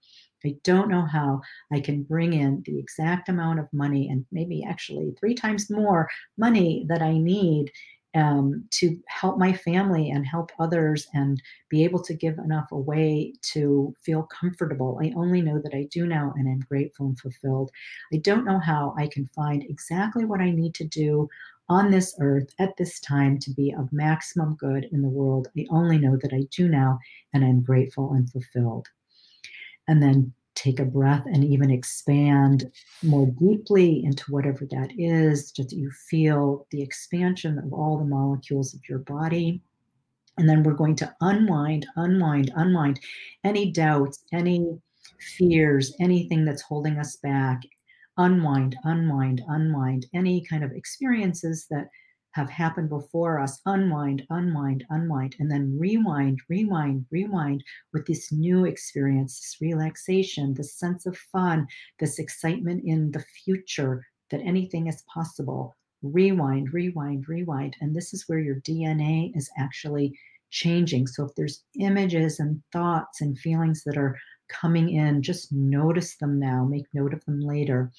I don't know how I can bring in the exact amount of money, and maybe actually three times more money that I need, Um, to help my family and help others and be able to give enough away to feel comfortable. I only know that I do now, and I'm grateful and fulfilled. I don't know how I can find exactly what I need to do on this earth at this time to be of maximum good in the world. I only know that I do now, and I'm grateful and fulfilled. And then take a breath and even expand more deeply into whatever that is, just that you feel the expansion of all the molecules of your body. And then we're going to unwind, unwind, unwind any doubts, any fears, anything that's holding us back. Unwind, unwind, unwind any kind of experiences that have happened before us, unwind, unwind, unwind, and then rewind, rewind, rewind with this new experience, this relaxation, this sense of fun, this excitement in the future that anything is possible. Rewind, rewind, rewind. And this is where your D N A is actually changing. So if there's images and thoughts and feelings that are coming in, just notice them now, make note of them later.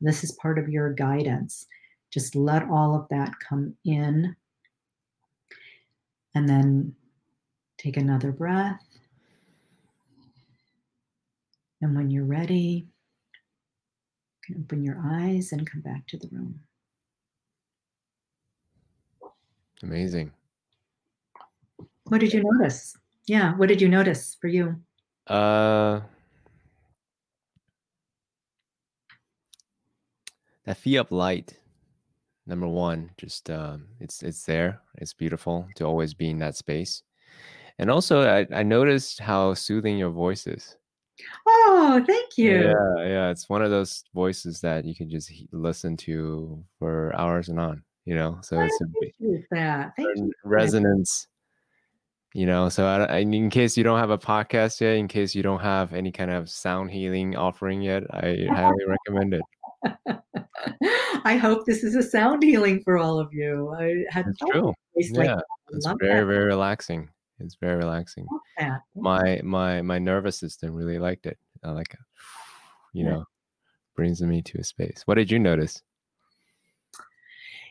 This is part of your guidance. Just let all of that come in, and then take another breath. And when you're ready, you can open your eyes and come back to the room. Amazing. What did you notice? Yeah, what did you notice for you? Uh, that fee up light. Number one, just um, it's it's there. It's beautiful to always be in that space. And also, I, I noticed how soothing your voice is. Oh, thank you. Yeah, yeah. It's one of those voices that you can just listen to for hours and on, you know? So I it's a that. Thank you. Resonance, you know? So I, in case you don't have a podcast yet, in case you don't have any kind of sound healing offering yet, I highly recommend it. I hope this is a sound healing for all of you. I had that's true. Like yeah, that. It's very, that. very relaxing. It's very relaxing. My my my nervous system really liked it. I like, you know, yeah. brings me to a space. What did you notice?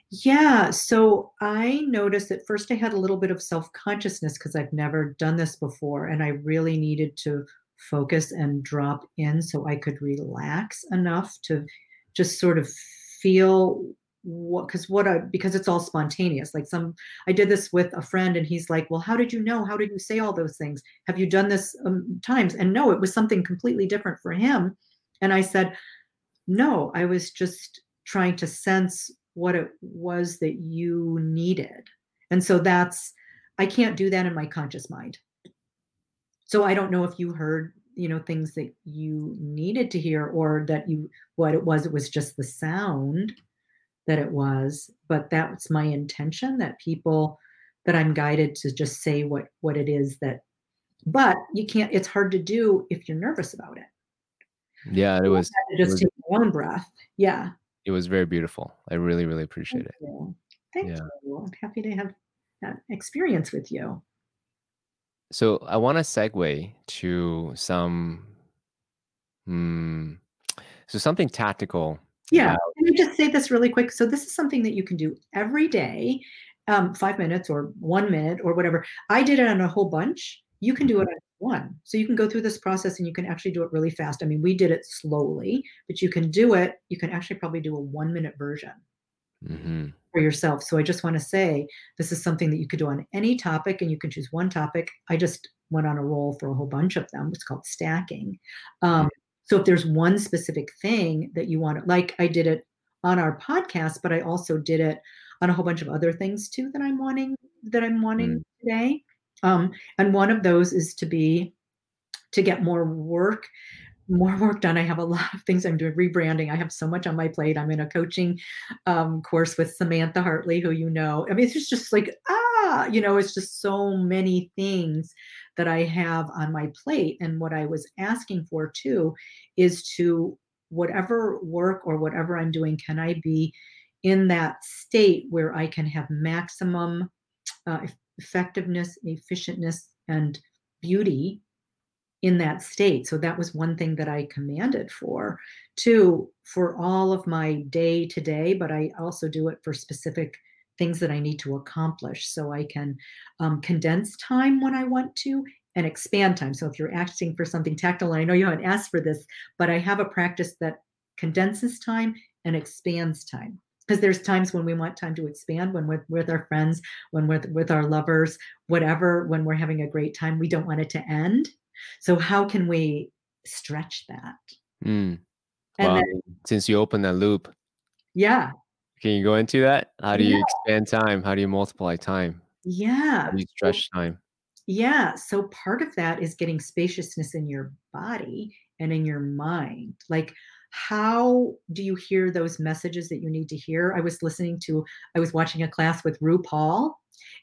Yeah, so I noticed that first I had a little bit of self-consciousness because I've never done this before, and I really needed to focus and drop in so I could relax enough to just sort of feel what, because what I, because it's all spontaneous. Like some, I did this with a friend and he's like, well, how did you know? How did you say all those things? Have you done this um, times? And no, it was something completely different for him. And I said, no, I was just trying to sense what it was that you needed. And so that's, I can't do that in my conscious mind. So I don't know if you heard, you know, things that you needed to hear, or that you, what it was, it was just the sound that it was, but that's my intention, that people, that I'm guided to just say what, what it is that, but you can't, it's hard to do if you're nervous about it. Yeah. It was just it was, take one breath. Yeah. It was very beautiful. I really, really appreciate Thank it. You. Thank yeah. you. I'm happy to have that experience with you. So I want to segue to some Hmm. So something tactical. Yeah. About- Let me just say this really quick. So this is something that you can do every day, um, five minutes or one minute or whatever. I did it on a whole bunch. You can do it on one. So you can go through this process and you can actually do it really fast. I mean, we did it slowly, but you can do it. You can actually probably do a one minute version mm-hmm. for yourself. So I just want to say, this is something that you could do on any topic, and you can choose one topic. I just went on a roll for a whole bunch of them. It's called stacking. Um, so if there's one specific thing that you want, like I did it on our podcast, but I also did it on a whole bunch of other things too, that I'm wanting, that I'm wanting mm. today. Um, and one of those is to be, to get more work, more work done. I have a lot of things I'm doing, rebranding. I have so much on my plate. I'm in a coaching um, course with Samantha Hartley, who, you know, I mean, it's just like, ah, you know, it's just so many things that I have on my plate. And what I was asking for too, is to whatever work or whatever I'm doing, can I be in that state where I can have maximum uh, effectiveness, efficientness, and beauty in that state. So that was one thing that I commanded for, too, for all of my day to day, but I also do it for specific things that I need to accomplish. So I can um, condense time when I want to and expand time. So if you're asking for something tactical, and I know you haven't asked for this, but I have a practice that condenses time and expands time. Because there's times when we want time to expand, when we're with our friends, when we're with our lovers, whatever, when we're having a great time, we don't want it to end. So how can we stretch that? Mm. And wow. then, since you opened that loop. Yeah. Can you go into that? How do yeah. you expand time? How do you multiply time? Yeah. How do you stretch so, time? Yeah. So part of that is getting spaciousness in your body and in your mind. Like, how do you hear those messages that you need to hear? I was listening to, I was watching a class with RuPaul,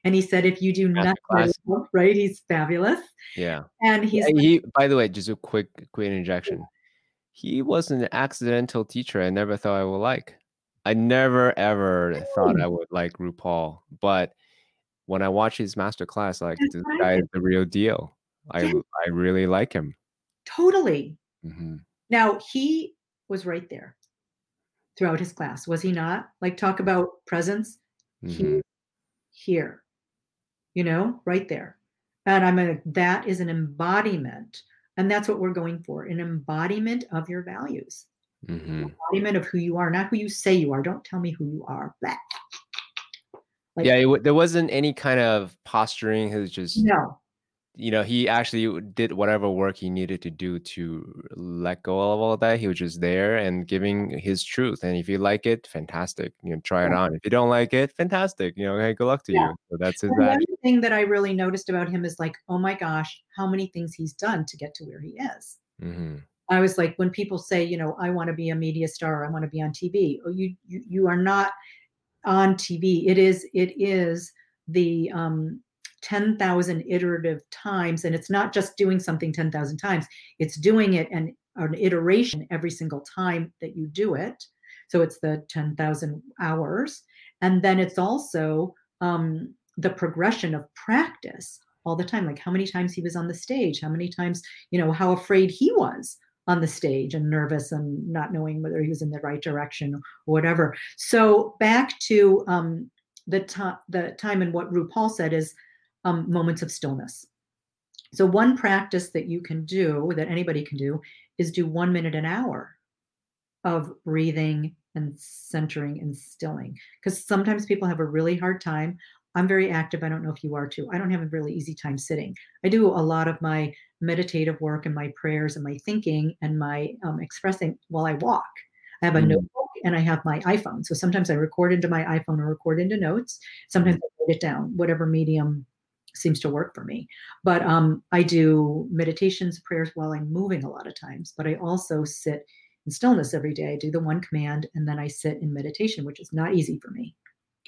and he said, if you do not, right, he's fabulous. Yeah. And he's, yeah, like, he, by the way, just a quick, quick interjection. He was an accidental teacher I never thought I would like. I never, ever oh. thought I would like RuPaul. But when I watch his master class, like, this guy is the real deal. I, yeah. I really like him. Totally. Mm-hmm. Now, he was right there throughout his class, was he not? Like, talk about presence. Mm-hmm. He, here, you know, right there. And I'm like, that is an embodiment. And that's what we're going for, an embodiment of your values, mm-hmm. embodiment of who you are, not who you say you are. Don't tell me who you are. Like, yeah, it w- there wasn't any kind of posturing. It was just, no. You know, he actually did whatever work he needed to do to let go of all that. He was just there and giving his truth. And if you like it, fantastic. You know, try it on. If you don't like it, fantastic. You know, hey, good luck to yeah. you. So that's his value. The thing that I really noticed about him is, like, oh my gosh, how many things he's done to get to where he is. Mm-hmm. I was like, when people say, you know, I want to be a media star, I want to be on T V. Oh, you, you, you are not on T V. It is, it is the, um, ten thousand iterative times. And it's not just doing something ten thousand times. It's doing it and an iteration every single time that you do it. So it's the ten thousand hours. And then it's also um, the progression of practice all the time. Like, how many times he was on the stage, how many times, you know, how afraid he was on the stage and nervous and not knowing whether he was in the right direction or whatever. So back to um, the, to- the time, and what RuPaul said is, Um, moments of stillness. So one practice that you can do, that anybody can do, is do one minute an hour of breathing and centering and stilling. Because sometimes people have a really hard time. I'm very active. I don't know if you are too. I don't have a really easy time sitting. I do a lot of my meditative work and my prayers and my thinking and my um, expressing while I walk. I have a mm-hmm. notebook and I have my iPhone. So sometimes I record into my iPhone or record into notes. Sometimes I write it down, whatever medium seems to work for me. But um, I do meditations, prayers while I'm moving a lot of times, but I also sit in stillness every day. I do the One Command, and then I sit in meditation, which is not easy for me.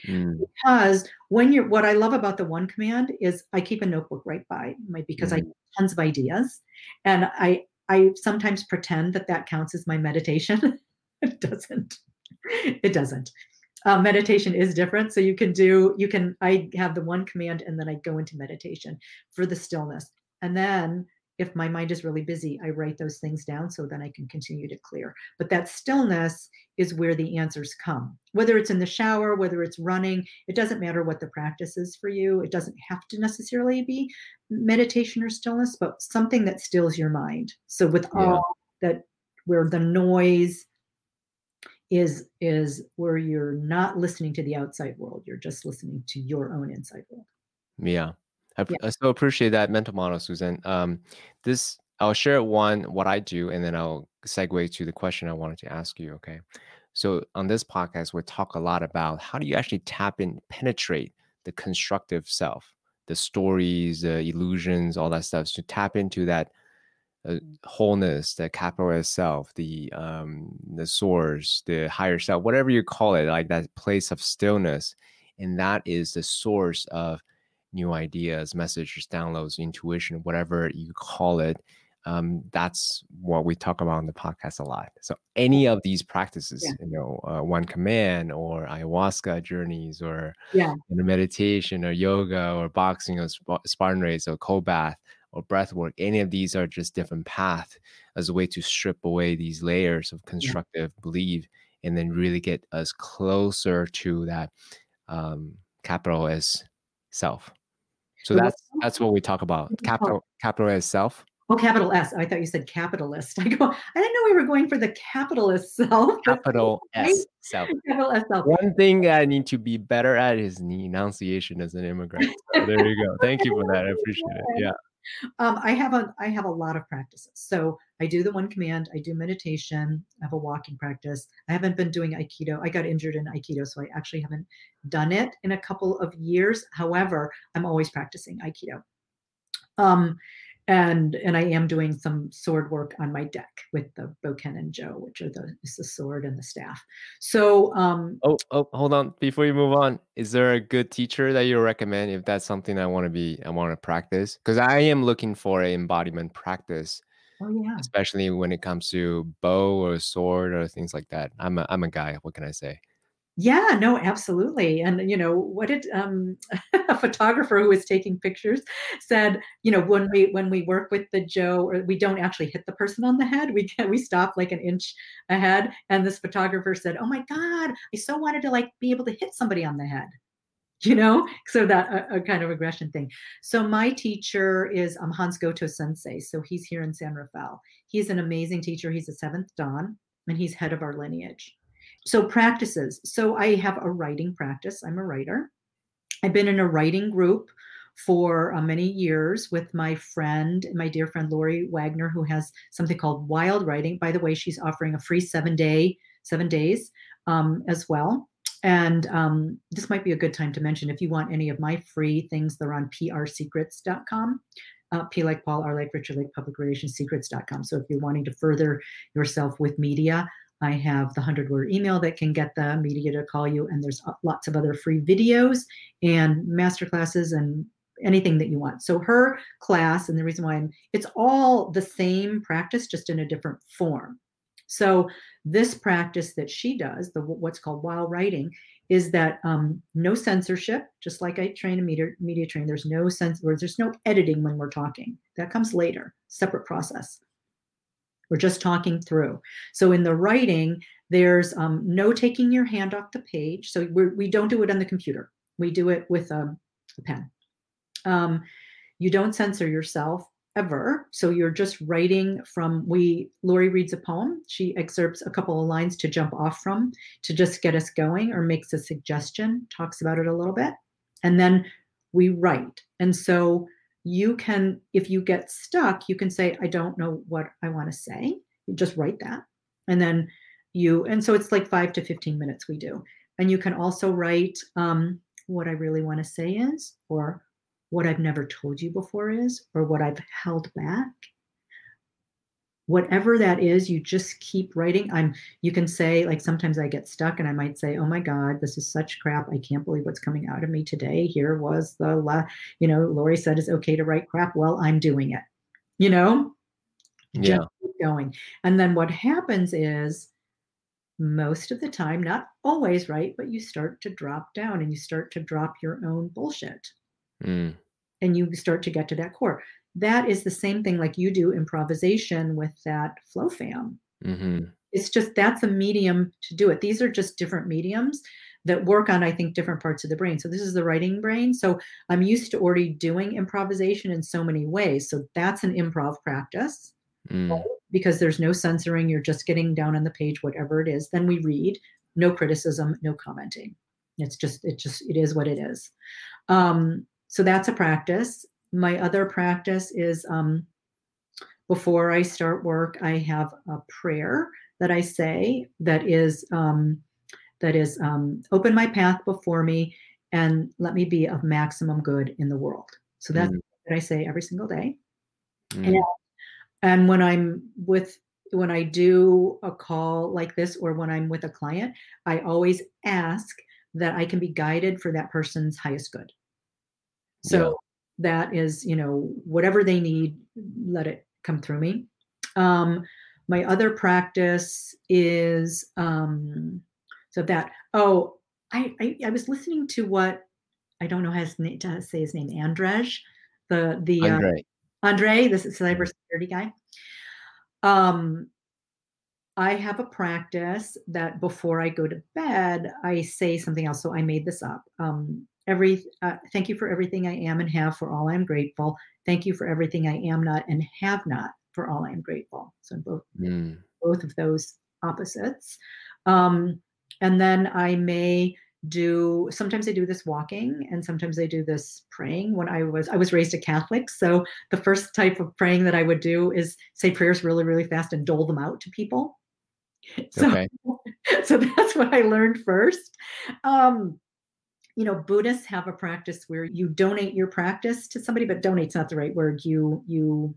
Mm. Because when you're, what I love about the One Command is I keep a notebook right by my, because mm. I have tons of ideas. And I, I sometimes pretend that that counts as my meditation. It doesn't, it doesn't. Uh, meditation is different. So you can do, you can, I have the One Command, and then I go into meditation for the stillness. And then if my mind is really busy, I write those things down so then I can continue to clear. But that stillness is where the answers come. Whether it's in the shower, whether it's running, it doesn't matter what the practice is for you. It doesn't have to necessarily be meditation or stillness, but something that stills your mind. So with yeah. all that, where the noise is, is where you're not listening to the outside world. You're just listening to your own inside world. Yeah. I, yeah. I so appreciate that mental model, Susan. Um, this I'll share one, what I do, and then I'll segue to the question I wanted to ask you. Okay. So on this podcast, we talk a lot about how do you actually tap in, penetrate the constructive self, the stories, the illusions, all that stuff, to so tap into that uh, wholeness, the capital S self, the, um, the source, the higher self, whatever you call it, like that place of stillness. And that is the source of new ideas, messages, downloads, intuition, whatever you call it. Um, that's what we talk about on the podcast a lot. So any of these practices, yeah. you know, uh, One Command or ayahuasca journeys or yeah. you know, meditation or yoga or boxing or sp- Spartan race or cold bath or breath work, any of these are just different paths as a way to strip away these layers of constructive yeah. belief and then really get us closer to that um, capital S self. So that's that's what we talk about. Capital capital S self. Oh, capital S. I thought you said capitalist. I go. I didn't know we were going for the capitalist self. Capital S self. Capital S self. One thing I need to be better at is the enunciation as an immigrant. So there you go. Thank you for that. I appreciate it. Yeah. Um, I have a I have a lot of practices. So I do the One Command. I do meditation. I have a walking practice. I haven't been doing Aikido. I got injured in Aikido, so I actually haven't done it in a couple of years. However, I'm always practicing Aikido. Um, and and I am doing some sword work on my deck with the Boken and Jo, which are the is the sword and the staff. So um, oh oh hold on before you move on, is there a good teacher that you recommend if that's something I want to be I want to practice? Because I am looking for an embodiment practice. Oh yeah, especially when it comes to bow or sword or things like that. I'm a I'm a guy. What can I say? Yeah, no, absolutely. And, you know, what did um, a photographer who was taking pictures said, you know, when we when we work with the Joe, or we don't actually hit the person on the head, we can, we stop like an inch ahead. And this photographer said, oh, my God, I so wanted to like be able to hit somebody on the head, you know, so that a, a kind of aggression thing. So my teacher is um, Hans Goto Sensei. So he's here in San Rafael. He's an amazing teacher. He's a seventh Dan and he's head of our lineage. So practices. So I have a writing practice. I'm a writer. I've been in a writing group for uh, many years with my friend, my dear friend, Lori Wagner, who has something called Wild Writing. By the way, she's offering a free seven day, seven days um, as well. And um, this might be a good time to mention if you want any of my free things, they're on P R Secrets dot com. Uh, P like Paul, R like Richard, like Public Relations, Secrets dot com. So if you're wanting to further yourself with media, I have the hundred-word email that can get the media to call you, and there's lots of other free videos and masterclasses and anything that you want. So her class, and the reason why I'm, it's all the same practice, just in a different form. So this practice that she does, the what's called Wild Writing, is that um, no censorship, just like I train a media, media train, there's no sense, there's no editing when we're talking. That comes later, separate process. We're just talking through. So in the writing, there's um, no taking your hand off the page. So we're, we don't do it on the computer. We do it with a, a pen. Um, you don't censor yourself ever. So you're just writing from, we, Lori reads a poem. She excerpts a couple of lines to jump off from, to just get us going, or makes a suggestion, talks about it a little bit. And then we write. And so you can, if you get stuck, you can say, I don't know what I want to say. You just write that. And then you, and so it's like five to fifteen minutes we do. And you can also write um, what I really want to say is, or what I've never told you before is, or what I've held back. Whatever that is, you just keep writing. I'm, you can say, like, sometimes I get stuck and I might say, oh my God, this is such crap. I can't believe what's coming out of me today. Here was the, la- you know, Lori said it's okay to write crap. Well, I'm doing it, you know, yeah. Just keep going. And then what happens is most of the time, not always, right, but you start to drop down and you start to drop your own bullshit mm. and you start to get to that core. that is the same thing like you do improvisation with that flow fam. Mm-hmm. It's just, that's a medium to do it. These are just different mediums that work on, I think, different parts of the brain. So this is the writing brain. So I'm used to already doing improvisation in so many ways. So that's an improv practice mm. right? Because there's no censoring. You're just getting down on the page, whatever it is. Then we read, no criticism, no commenting. It's just, it just, it is what it is. Um, so that's a practice. My other practice is um, before I start work, I have a prayer that I say that is, um, that is, um, open my path before me and let me be of maximum good in the world. So that's mm. what I say every single day. Mm. And, and when I'm with, when I do a call like this, or when I'm with a client, I always ask that I can be guided for that person's highest good. So yeah. that is, you know, whatever they need, let it come through me. Um, my other practice is, um, So that, oh, I, I I was listening to what, I don't know how to say his name, Andrej, the, the Andre, uh, Andre this is cybersecurity guy. Um, I have a practice that before I go to bed, I say something else. So I made this up. Um, every uh, thank you for everything I am and have, for all I'm grateful. Thank you for everything I am not and have not, for all I am grateful. So both, mm. both of those opposites. Um, And then I may do, sometimes I do this walking and sometimes I do this praying. When I was, I was raised a Catholic. So the first type of praying that I would do is say prayers really, really fast and dole them out to people. So, okay. so that's what I learned first. Um, you know, Buddhists have a practice where you donate your practice to somebody, but donate's not the right word. You, you,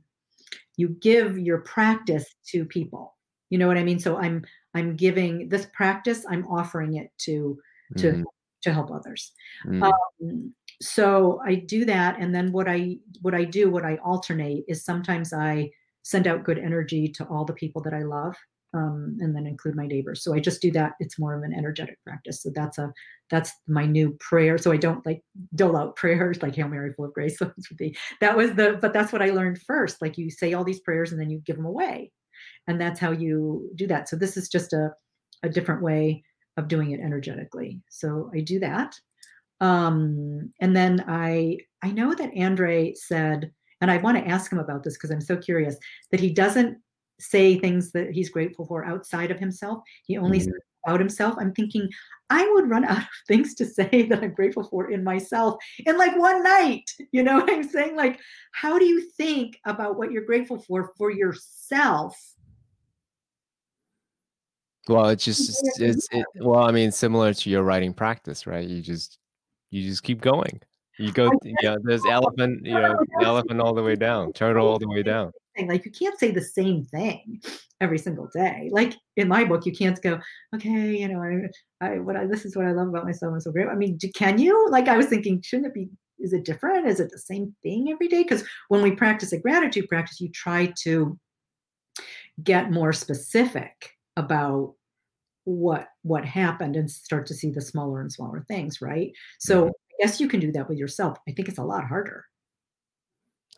you give your practice to people. You know what I mean? So I'm, I'm giving this practice, I'm offering it to, to, mm-hmm. to help others. Mm-hmm. Um, so I do that. And then what I, what I do, what I alternate is sometimes I send out good energy to all the people that I love, um, and then include my neighbors. So I just do that. It's more of an energetic practice. So that's a, that's my new prayer. So I don't like dole out prayers like Hail Mary, full of grace. So that was the, but that's what I learned first. Like you say all these prayers and then you give them away. And that's how you do that. So this is just a, a different way of doing it energetically. So I do that. Um, and then I, I know that Andre said, and I want to ask him about this because I'm so curious, that he doesn't say things that he's grateful for outside of himself. He only mm-hmm. says about himself. I'm thinking I would run out of things to say that I'm grateful for in myself in like one night. You know what I'm saying? Like, how do you think about what you're grateful for for yourself? Well, it's just, it's, it's it, well, I mean, similar to your writing practice, right? You just, you just keep going. You go, you know, there's elephant, you know, elephant all the way down, turtle all the way down. Like you can't say the same thing every single day. Like in my book, you can't go, okay, you know, I, I, what I, this is what I love about myself. I'm so great. I mean, can you? Like I was thinking, shouldn't it be, is it different? Is it the same thing every day? Because when we practice a gratitude practice, you try to get more specific about what what happened and start to see the smaller and smaller things, right? So mm-hmm. I guess you can do that with yourself. I think it's a lot harder.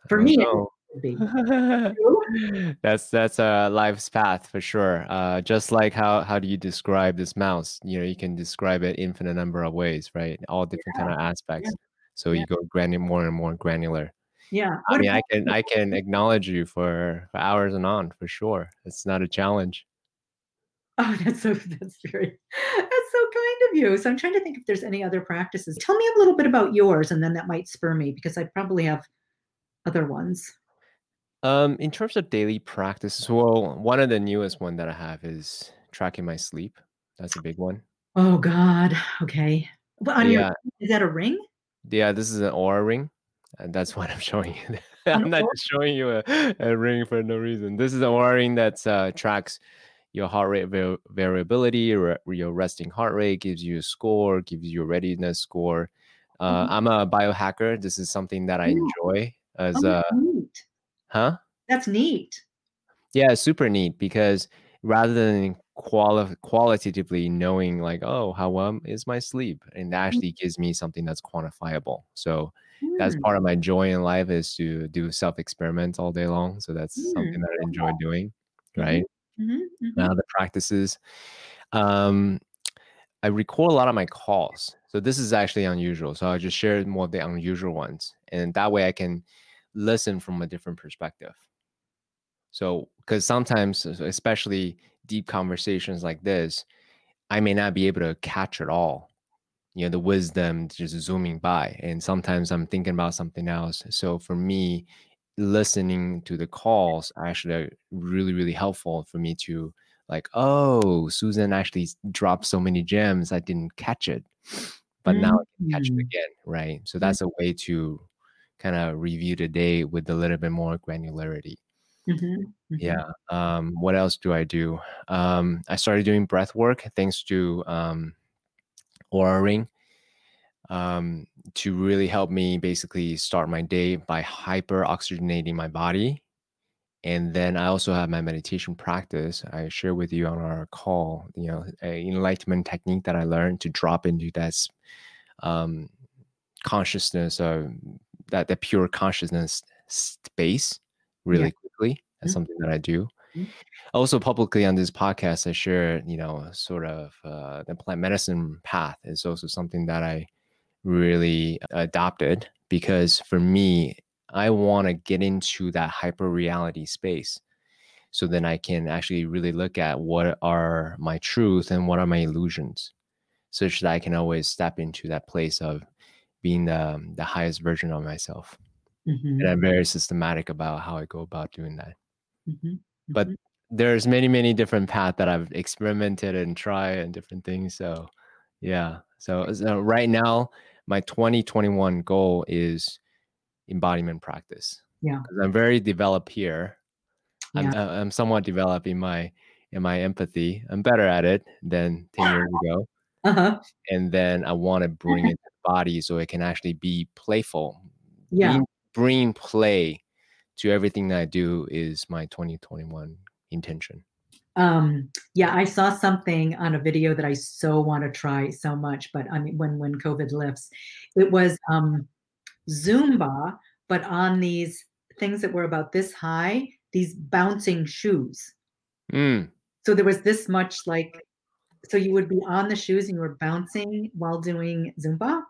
For me, know. It would be. that's that's a life's path for sure. Uh, just like how how do you describe this mouse? You know, you can describe it infinite number of ways, right? All different yeah. kind of aspects. Yeah. So yeah. you go granular, more and more granular. Yeah, I mean, I can I can acknowledge you for, for hours and on for sure. It's not a challenge. Oh, that's so that's very that's so kind of you. So I'm trying to think if there's any other practices. Tell me a little bit about yours, and then that might spur me because I probably have other ones. Um, in terms of daily practices, well, one of the newest one that I have is tracking my sleep. That's a big one. Oh God. Okay. Well, on yeah. your, is that a ring? Yeah, this is an Oura Ring, and that's what I'm showing you. I'm not just showing you a, a ring for no reason. This is an Oura Ring that uh, tracks your heart rate var- variability, or your resting heart rate, gives you a score, gives you a readiness score. Uh, mm-hmm. I'm a biohacker. This is something that I enjoy. As oh, that's a, neat. Huh? That's neat. Yeah, super neat, because rather than quali- qualitatively knowing like, oh, how well is my sleep? And that actually mm-hmm. gives me something that's quantifiable. So mm. that's part of my joy in life, is to do self-experiments all day long. So that's mm. something that I enjoy doing, right? Mm-hmm. Mm-hmm. Uh, the practices. Um, I record a lot of my calls. So this is actually unusual. So I'll just share more of the unusual ones. And that way I can listen from a different perspective. So, because sometimes, especially deep conversations like this, I may not be able to catch it all, you know, the wisdom just zooming by. And sometimes I'm thinking about something else. So for me, listening to the calls actually are really, really helpful for me to like, oh, Susan actually dropped so many gems. I didn't catch it, but mm-hmm. now I can catch it again, right? So that's mm-hmm. a way to kind of review the day with a little bit more granularity. Mm-hmm. Yeah. Um, what else do I do? Um, I started doing breath work thanks to um, Oura Ring um, to really help me basically start my day by hyper oxygenating my body. And then I also have my meditation practice. I share with you on our call, you know, an enlightenment technique that I learned to drop into that um, consciousness, or that, that pure consciousness space really yeah. quickly. That's mm-hmm. something that I do. Mm-hmm. Also publicly on this podcast, I share, you know, sort of uh, the plant medicine path is also something that I really adopted, because for me, I want to get into that hyper reality space. So then I can actually really look at what are my truth and what are my illusions, such that I can always step into that place of being the, the highest version of myself. Mm-hmm. And I'm very systematic about how I go about doing that. Mm-hmm. Mm-hmm. But there's many, many different paths that I've experimented and tried and different things. So yeah. So, so right now, my twenty twenty-one goal is embodiment practice. Yeah. I'm very developed here. I'm, yeah. I'm somewhat developed in my, in my empathy. I'm better at it than ten years ago. Uh-huh. And then I want to bring it to the body so it can actually be playful. Yeah. Being Bring play to everything that I do is my twenty twenty-one intention. Um, yeah, I saw something on a video that I so want to try so much, but I mean, when when COVID lifts, it was um, Zumba, but on these things that were about this high, these bouncing shoes. Mm. So there was this much like, so you would be on the shoes and you were bouncing while doing Zumba,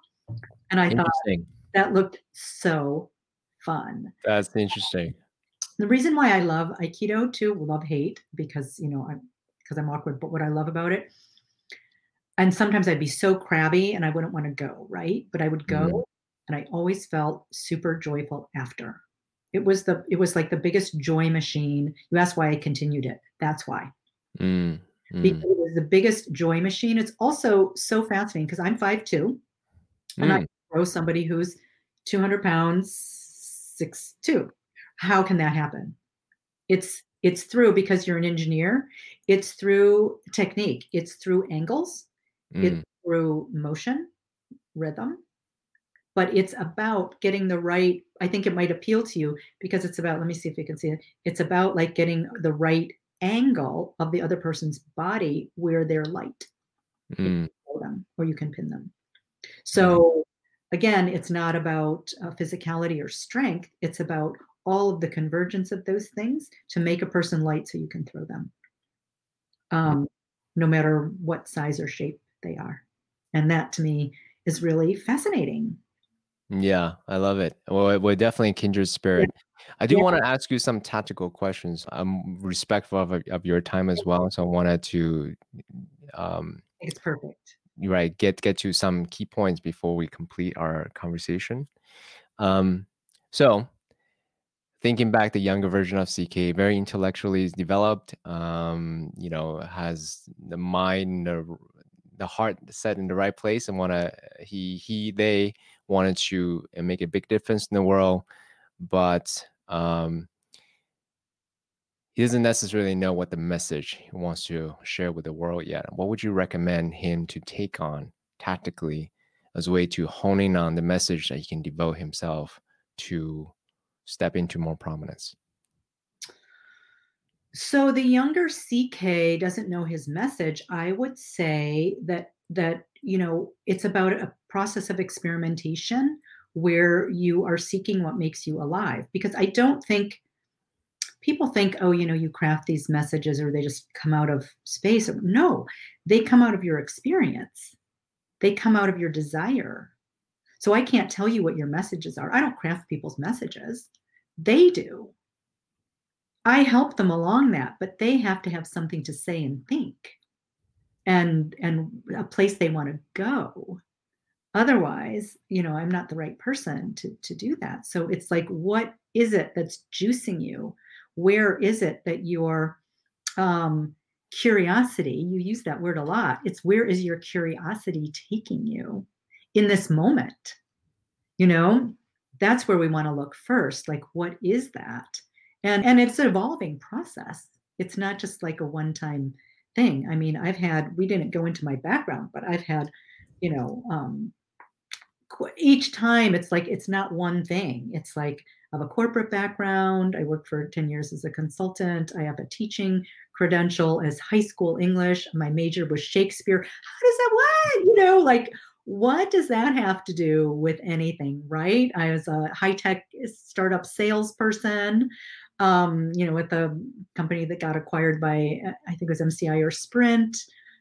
and I thought that looked so fun. That's interesting. The reason why I love Aikido too, love hate, because you know I'm because I'm awkward, but what I love about it, and sometimes I'd be so crabby and I wouldn't want to go, right? But I would go mm-hmm. and I always felt super joyful after. It was the it was like the biggest joy machine. You asked why I continued it. That's why. Mm-hmm. Because it was the biggest joy machine. It's also so fascinating because I'm five two and mm. I throw somebody who's two hundred pounds, six two. How can that happen? It's it's through, because you're an engineer, it's through technique, it's through angles, mm. it's through motion, rhythm, but it's about getting the right, I think it might appeal to you because it's about, let me see if you can see it. It's about like getting the right angle of the other person's body where they're light, mm. you can pull them, or you can pin them. So again, it's not about uh, physicality or strength. It's about all of the convergence of those things to make a person light so you can throw them, um, no matter what size or shape they are. And that to me is really fascinating. Yeah, I love it. Well, we're definitely kindred spirit. Yeah. I do yeah. want to ask you some tactical questions. I'm respectful of, of your time as well. So I wanted to... Um... It's perfect. Right. Get get to some key points before we complete our conversation. Um, so thinking back, the younger version of C K, very intellectually developed, um, you know, has the mind, the, the heart set in the right place and want to, he, he, they wanted to make a big difference in the world, but um, he doesn't necessarily know what the message he wants to share with the world yet. What would you recommend him to take on tactically as a way to hone in on the message that he can devote himself to step into more prominence? So the younger C K doesn't know his message. I would say that, that, you know, it's about a process of experimentation where you are seeking what makes you alive. Because I don't think people think, oh, you know, you craft these messages or they just come out of space. No, they come out of your experience. They come out of your desire. So I can't tell you what your messages are. I don't craft people's messages. They do. I help them along that, but they have to have something to say and think and, and a place they want to go. Otherwise, you know, I'm not the right person to, to do that. So it's like, what is it that's juicing you? Where is it that your um, curiosity, you use that word a lot, it's where is your curiosity taking you in this moment? You know, that's where we want to look first. Like, what is that? And and it's an evolving process. It's not just like a one-time thing. I mean, I've had, we didn't go into my background, but I've had, you know, um, each time it's like, it's not one thing. It's like, I have a corporate background. I worked for ten years as a consultant. I have a teaching credential as high school English. My major was Shakespeare. How does that, what? You know, like, what does that have to do with anything, right? I was a high-tech startup salesperson. Um, you know, with a company that got acquired by, I think it was M C I or Sprint,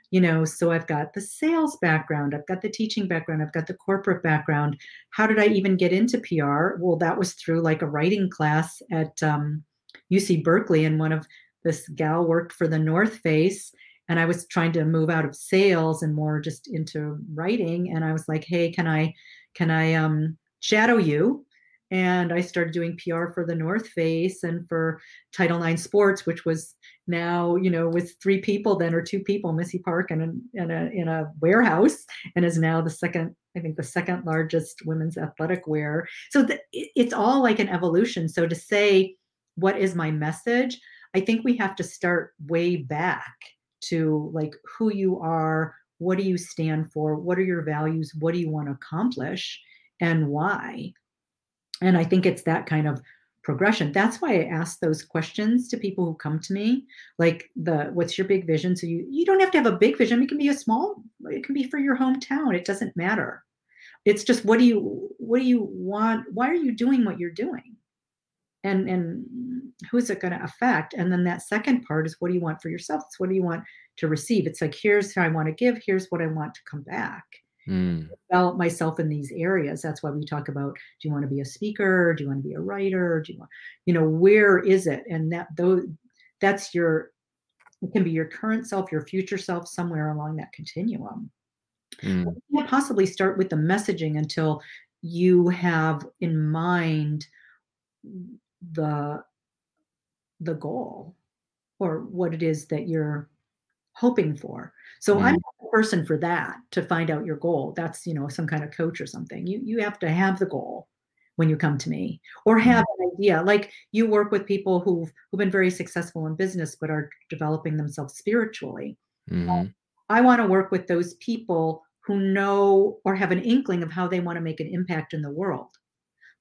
you know, so I've got the sales background, I've got the teaching background, I've got the corporate background. How did I even get into P R? Well, that was through like a writing class at um, U C Berkeley, and one of this gal worked for the North Face, and I was trying to move out of sales and more just into writing. And I was like, hey, can I, can I um, shadow you? And I started doing P R for the North Face and for Title nine Sports, which was now, you know, with three people then or two people, Missy Park and in, in, a, in a warehouse, and is now the second, I think the second largest women's athletic wear. So the, it's all like an evolution. So to say, what is my message? I think we have to start way back to like who you are, what do you stand for? What are your values? What do you want to accomplish and why? And I think it's that kind of progression. That's why I ask those questions to people who come to me, like the, what's your big vision? So you, you don't have to have a big vision. It can be a small, it can be for your hometown. It doesn't matter. It's just, what do you, what do you want? Why are you doing what you're doing? And, and who's it going to affect? And then that second part is, what do you want for yourself? It's what do you want to receive? It's like, here's how I want to give. Here's what I want to come back. Mm. Develop myself in these areas. That's why we talk about, do you want to be a speaker? Do you want to be a writer? Do you want, you know, where is it? And that, though, that's your, it can be your current self, your future self, somewhere along that continuum. Mm. You can't possibly start with the messaging until you have in mind the, the goal or what it is that you're hoping for. So mm. I'm not the person for that, to find out your goal. That's, you know, some kind of coach or something. You you have to have the goal when you come to me, or have an idea. Like, you work with people who've, who've been very successful in business, but are developing themselves spiritually. Mm. Um, I want to work with those people who know or have an inkling of how they want to make an impact in the world.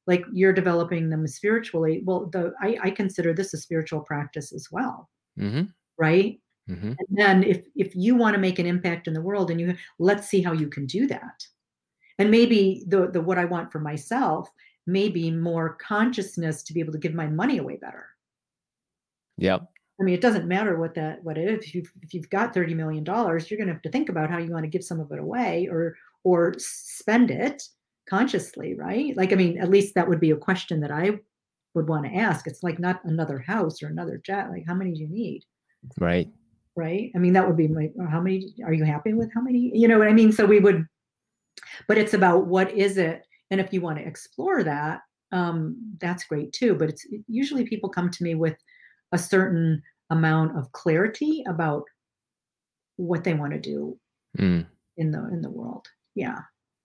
Like, you're developing them spiritually. Well, the, I, I consider this a spiritual practice as well. Mm-hmm. Right. Mm-hmm. And then if, if you want to make an impact in the world, and you, let's see how you can do that. And maybe the, the, what I want for myself, maybe more consciousness to be able to give my money away better. Yeah. I mean, it doesn't matter what that, what it is. If you've, if you've got thirty million dollars, you're going to have to think about how you want to give some of it away, or, or spend it consciously. Right. Like, I mean, at least that would be a question that I would want to ask. It's like, not another house or another jet. Like, how many do you need? Right. Right. I mean, that would be like, how many are you happy with? How many, you know what I mean? So we would, but it's about, what is it? And if you want to explore that, um, that's great too. But it's usually people come to me with a certain amount of clarity about what they want to do mm. in the, in the world. Yeah.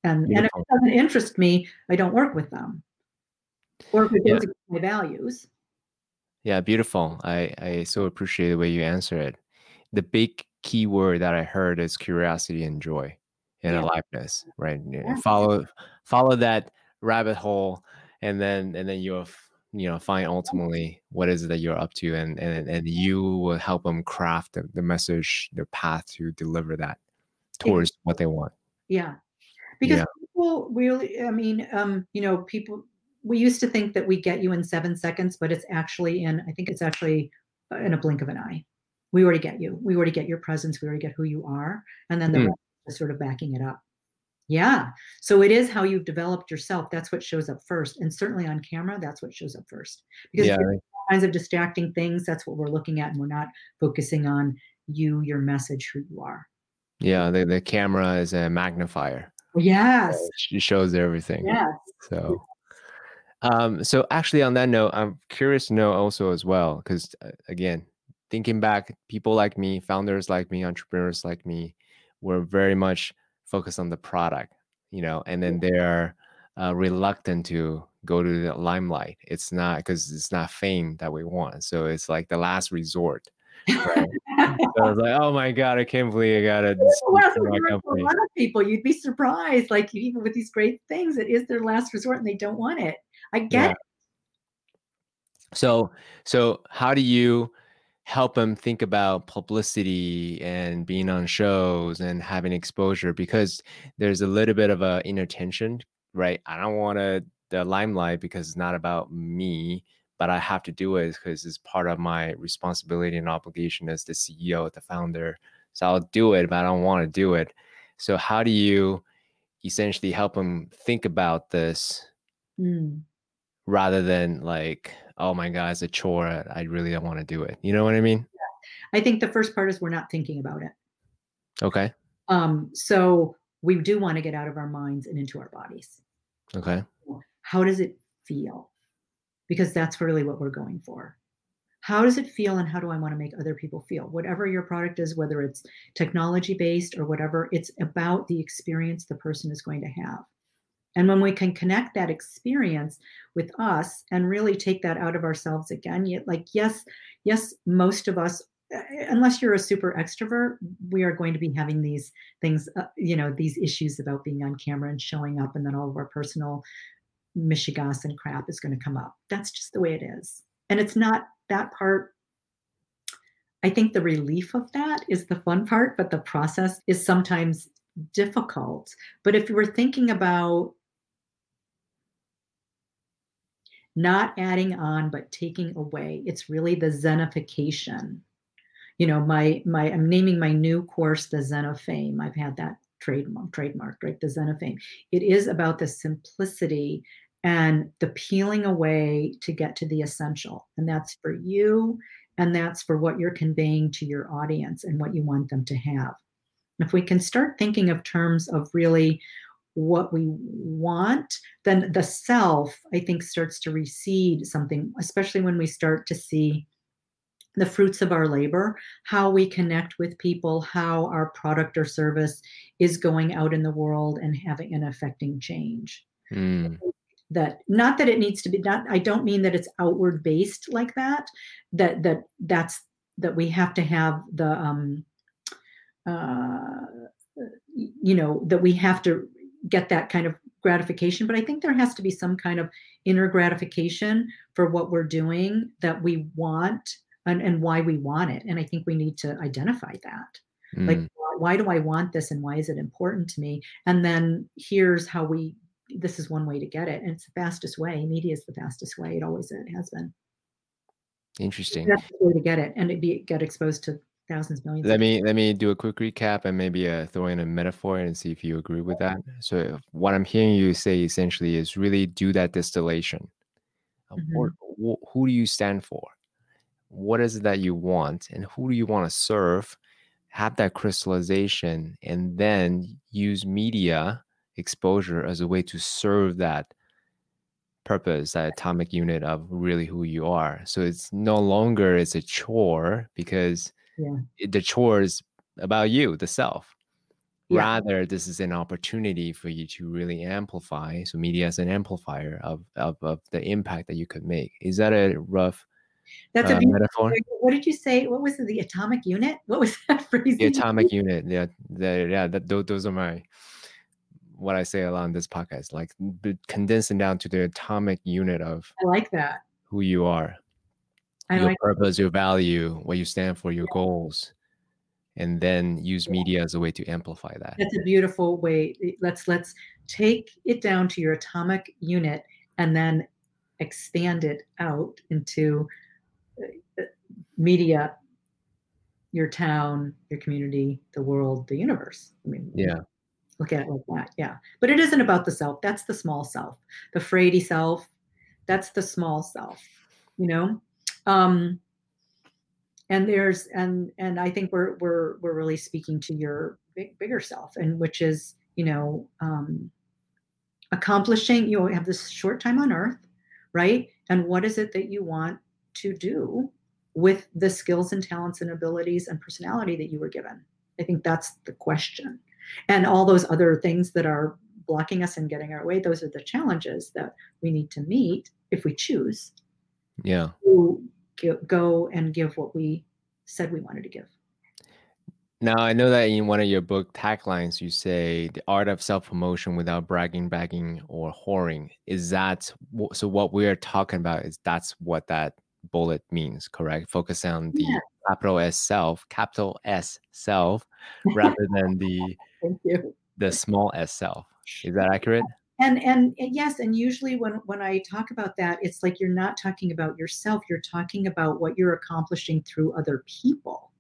And, and if it doesn't interest me, I don't work with them, or if it doesn't yeah. my values. Yeah. Beautiful. I, I so appreciate the way you answer it. The big key word that I heard is curiosity and joy and yeah. aliveness, right? Yeah. Follow, follow that rabbit hole, and then and then you'll you know find ultimately what is it that you're up to, and and and you will help them craft the, the message, their path to deliver that towards yeah. what they want. Yeah, because yeah. people really, I mean, um, you know, people, we used to think that we get you in seven seconds, but it's actually in, I think it's actually in a blink of an eye. We already get you. We already get your presence. We already get who you are. And then the mm. rest is sort of backing it up. Yeah. So it is how you've developed yourself. That's what shows up first. And certainly on camera, that's what shows up first. Because yeah, right. all kinds of distracting things, that's what we're looking at. And we're not focusing on you, your message, who you are. Yeah. The, the camera is a magnifier. Yes. It shows everything. Yes. So, um, so actually on that note, I'm curious to know also as well, because again, thinking back, people like me, founders like me, entrepreneurs like me, were very much focused on the product, you know, and then they're uh, reluctant to go to the limelight. It's not because it's not fame that we want. So it's like the last resort. Right? So I was like, oh my God, I can't believe I got it. Well, a lot of people, you'd be surprised. Like even with these great things, it is their last resort and they don't want it. I get yeah. it. So, so how do you help them think about publicity and being on shows and having exposure, because there's a little bit of a inner tension, right? I don't want to the limelight because it's not about me, but I have to do it because it's part of my responsibility and obligation as the C E O, the founder. So I'll do it, but I don't want to do it. So how do you essentially help them think about this mm. rather than like, oh my God, it's a chore. I really don't want to do it. You know what I mean? I think the first part is we're not thinking about it. Okay. Um, so we do want to get out of our minds and into our bodies. Okay. How does it feel? Because that's really what we're going for. How does it feel and how do I want to make other people feel? Whatever your product is, whether it's technology-based or whatever, it's about the experience the person is going to have. And when we can connect that experience with us and really take that out of ourselves again, yet like, yes, yes, most of us, unless you're a super extrovert, we are going to be having these things, uh, you know, these issues about being on camera and showing up, and then all of our personal mishigas and crap is going to come up. That's just the way it is. And it's not that part. I think the relief of that is the fun part, but the process is sometimes difficult. But if we're thinking about not adding on, but taking away. It's really the zenification. You know, my, my, I'm naming my new course, the Zen of Fame. I've had that trademark, trademark, right? The Zen of Fame. It is about the simplicity and the peeling away to get to the essential. And that's for you. And that's for what you're conveying to your audience and what you want them to have. And if we can start thinking of terms of really what we want, then the self, I think, starts to recede something, especially when we start to see the fruits of our labor, how we connect with people, how our product or service is going out in the world and having and affecting change. Mm. That not that it needs to be not, I don't mean that it's outward based like that, that that that's that we have to have the um uh, you know, that we have to get that kind of gratification, but I think there has to be some kind of inner gratification for what we're doing that we want and, and why we want it. And I think we need to identify that. Mm. Like, why do I want this and why is it important to me? And then here's how we, this is one way to get it. And it's the fastest way. Media is the fastest way. It always it has been. Interesting. That's the way to get it. And it'd be, get exposed to thousands, millions. Let me let me do a quick recap and maybe uh, throw in a metaphor and see if you agree with that. So what I'm hearing you say essentially is really do that distillation. Mm-hmm. What, what, who do you stand for? What is it that you want? And who do you want to serve? Have that crystallization and then use media exposure as a way to serve that purpose, that atomic unit of really who you are. So it's no longer it's a chore because yeah. the chore is about you, the self. Yeah. Rather, this is an opportunity for you to really amplify. So media is an amplifier of, of, of the impact that you could make. Is that a rough That's uh, a metaphor? What did you say? What was it, the atomic unit? What was that phrase? The atomic unit. Yeah, the, yeah. That, those are my what I say a lot on this podcast. Like condensing down to the atomic unit of. I like that. Who you are. Your like purpose, that. Your value, what you stand for, your yeah. goals, and then use media as a way to amplify that. That's a beautiful way. Let's let's take it down to your atomic unit and then expand it out into media, your town, your community, the world, the universe. I mean, yeah. Look at it like that. Yeah. But it isn't about the self. That's the small self, the fraidy self. That's the small self, you know? Um, and there's, and, and I think we're, we're, we're really speaking to your big, bigger self, and which is, you know, um, accomplishing, you have this short time on earth, right? And what is it that you want to do with the skills and talents and abilities and personality that you were given? I think that's the question. And all those other things that are blocking us and getting our way, those are the challenges that we need to meet if we choose. Yeah. To go and give what we said we wanted to give. Now, I know that in one of your book taglines, you say the art of self-promotion without bragging, bagging, or whoring. Is that, so what we're talking about is that's what that bullet means, correct? Focus on the yeah. capital S self, capital S self, rather than the Thank you. the small S self. Is that accurate? And, and and yes, and usually when when I talk about that, it's like you're not talking about yourself. You're talking about what you're accomplishing through other people,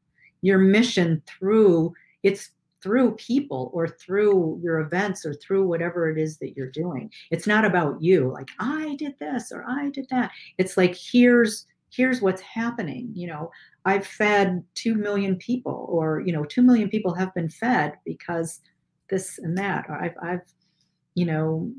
your mission through it's through people or through your events or through whatever it is that you're doing. It's not about you, like I did this or I did that. It's like here's here's what's happening. You know, I've fed two million people, or you know, two million people have been fed because this and that. Or I've I've you know,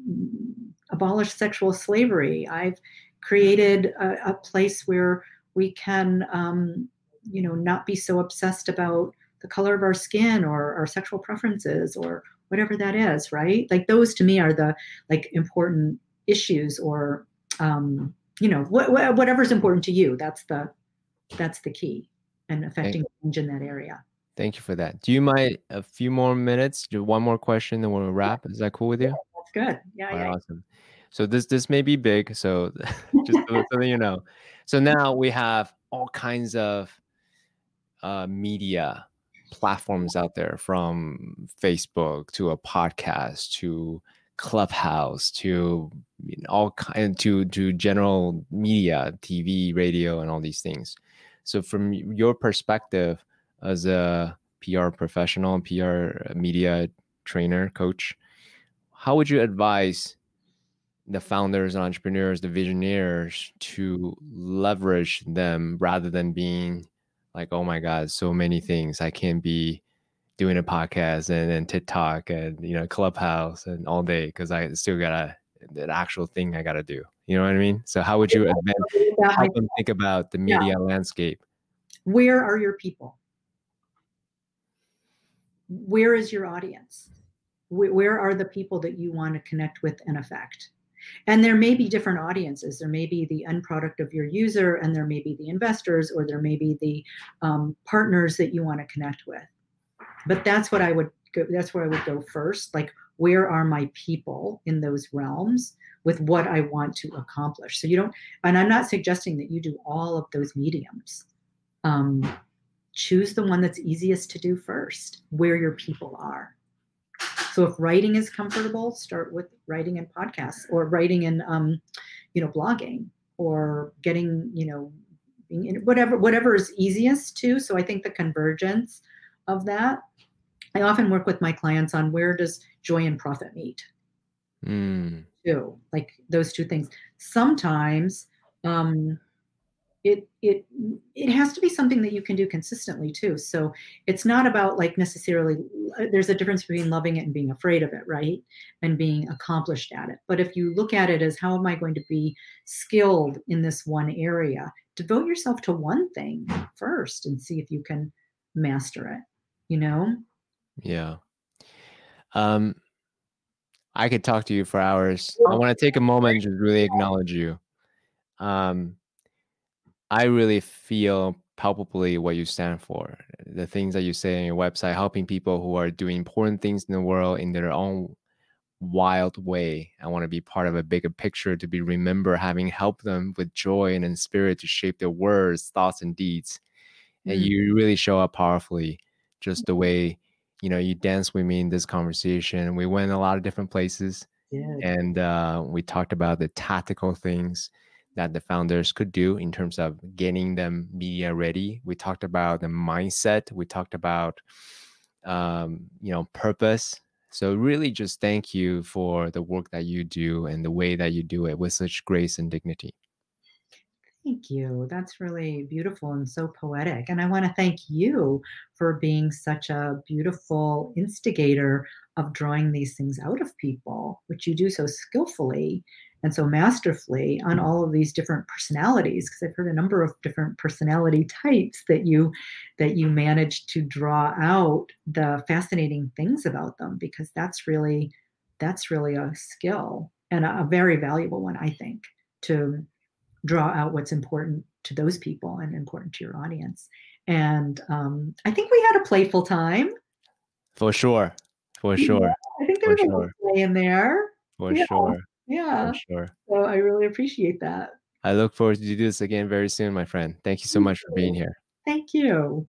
abolished sexual slavery. I've created a, a place where we can, um, you know, not be so obsessed about the color of our skin or our sexual preferences or whatever that is, right? Like those to me are the like important issues, or, um, you know, wh- wh- whatever's important to you. That's the, that's the key, and affecting change in that area. Thank you for that. Do you mind a few more minutes? Do one more question, then we'll wrap. Is that cool with you? That's good. Yeah, right, yeah. Awesome. So this this may be big, so just so that you know. So now we have all kinds of uh, media platforms out there, from Facebook to a podcast to Clubhouse to you know, all kind to to general media, T V, radio, and all these things. So from your perspective, as a P R professional, P R media trainer, coach, how would you advise the founders and entrepreneurs, the visionaries, to leverage them rather than being like, oh my God, so many things. I can't be doing a podcast and, and TikTok and, you know, Clubhouse and all day, because I still got a, an actual thing I got to do. You know what I mean? So how would you yeah. help them think about the media yeah. landscape? Where are your people? Where is your audience? Where are the people that you want to connect with and affect? And there may be different audiences. There may be the end product of your user, and there may be the investors, or there may be the um, partners that you want to connect with. But that's what I would go, that's where I would go first. Like, where are my people in those realms with what I want to accomplish? So you don't, and I'm not suggesting that you do all of those mediums. Um, Choose the one that's easiest to do first, where your people are. So if writing is comfortable, start with writing in podcasts, or writing in, um, you know, blogging, or getting, you know, being in whatever, whatever is easiest to. So I think the convergence of that, I often work with my clients on where does joy and profit meet? Mm. Too, like those two things. Sometimes, um, It it it has to be something that you can do consistently too. So it's not about like necessarily, there's a difference between loving it and being afraid of it, right? And being accomplished at it. But if you look at it as, how am I going to be skilled in this one area? Devote yourself to one thing first and see if you can master it, you know? Yeah. Um, I could talk to you for hours. I want to take a moment and just really acknowledge you. Um. I really feel palpably what you stand for, the things that you say on your website, helping people who are doing important things in the world in their own wild way. I want to be part of a bigger picture, to be remembered having helped them with joy and in spirit to shape their words, thoughts, and deeds. And mm-hmm. you really show up powerfully just the way, you know, you danced with me in this conversation. We went a lot of different places, yeah. and uh, we talked about the tactical things that the founders could do in terms of getting them media ready. We talked about the mindset. We talked about, um, you know, purpose. So really just thank you for the work that you do and the way that you do it with such grace and dignity. Thank you. That's really beautiful and so poetic. And I want to thank you for being such a beautiful instigator of drawing these things out of people, which you do so skillfully and so masterfully on all of these different personalities, because I've heard a number of different personality types that you that you managed to draw out the fascinating things about them, because that's really that's really a skill and a, a very valuable one, I think, to draw out what's important to those people and important to your audience. And um, I think we had a playful time. For sure. For sure. Yeah, I think there was a little play in there. For yeah. sure. Yeah. For sure. So I really appreciate that. I look forward to do this again very soon, my friend. Thank you so much for being here. Thank you.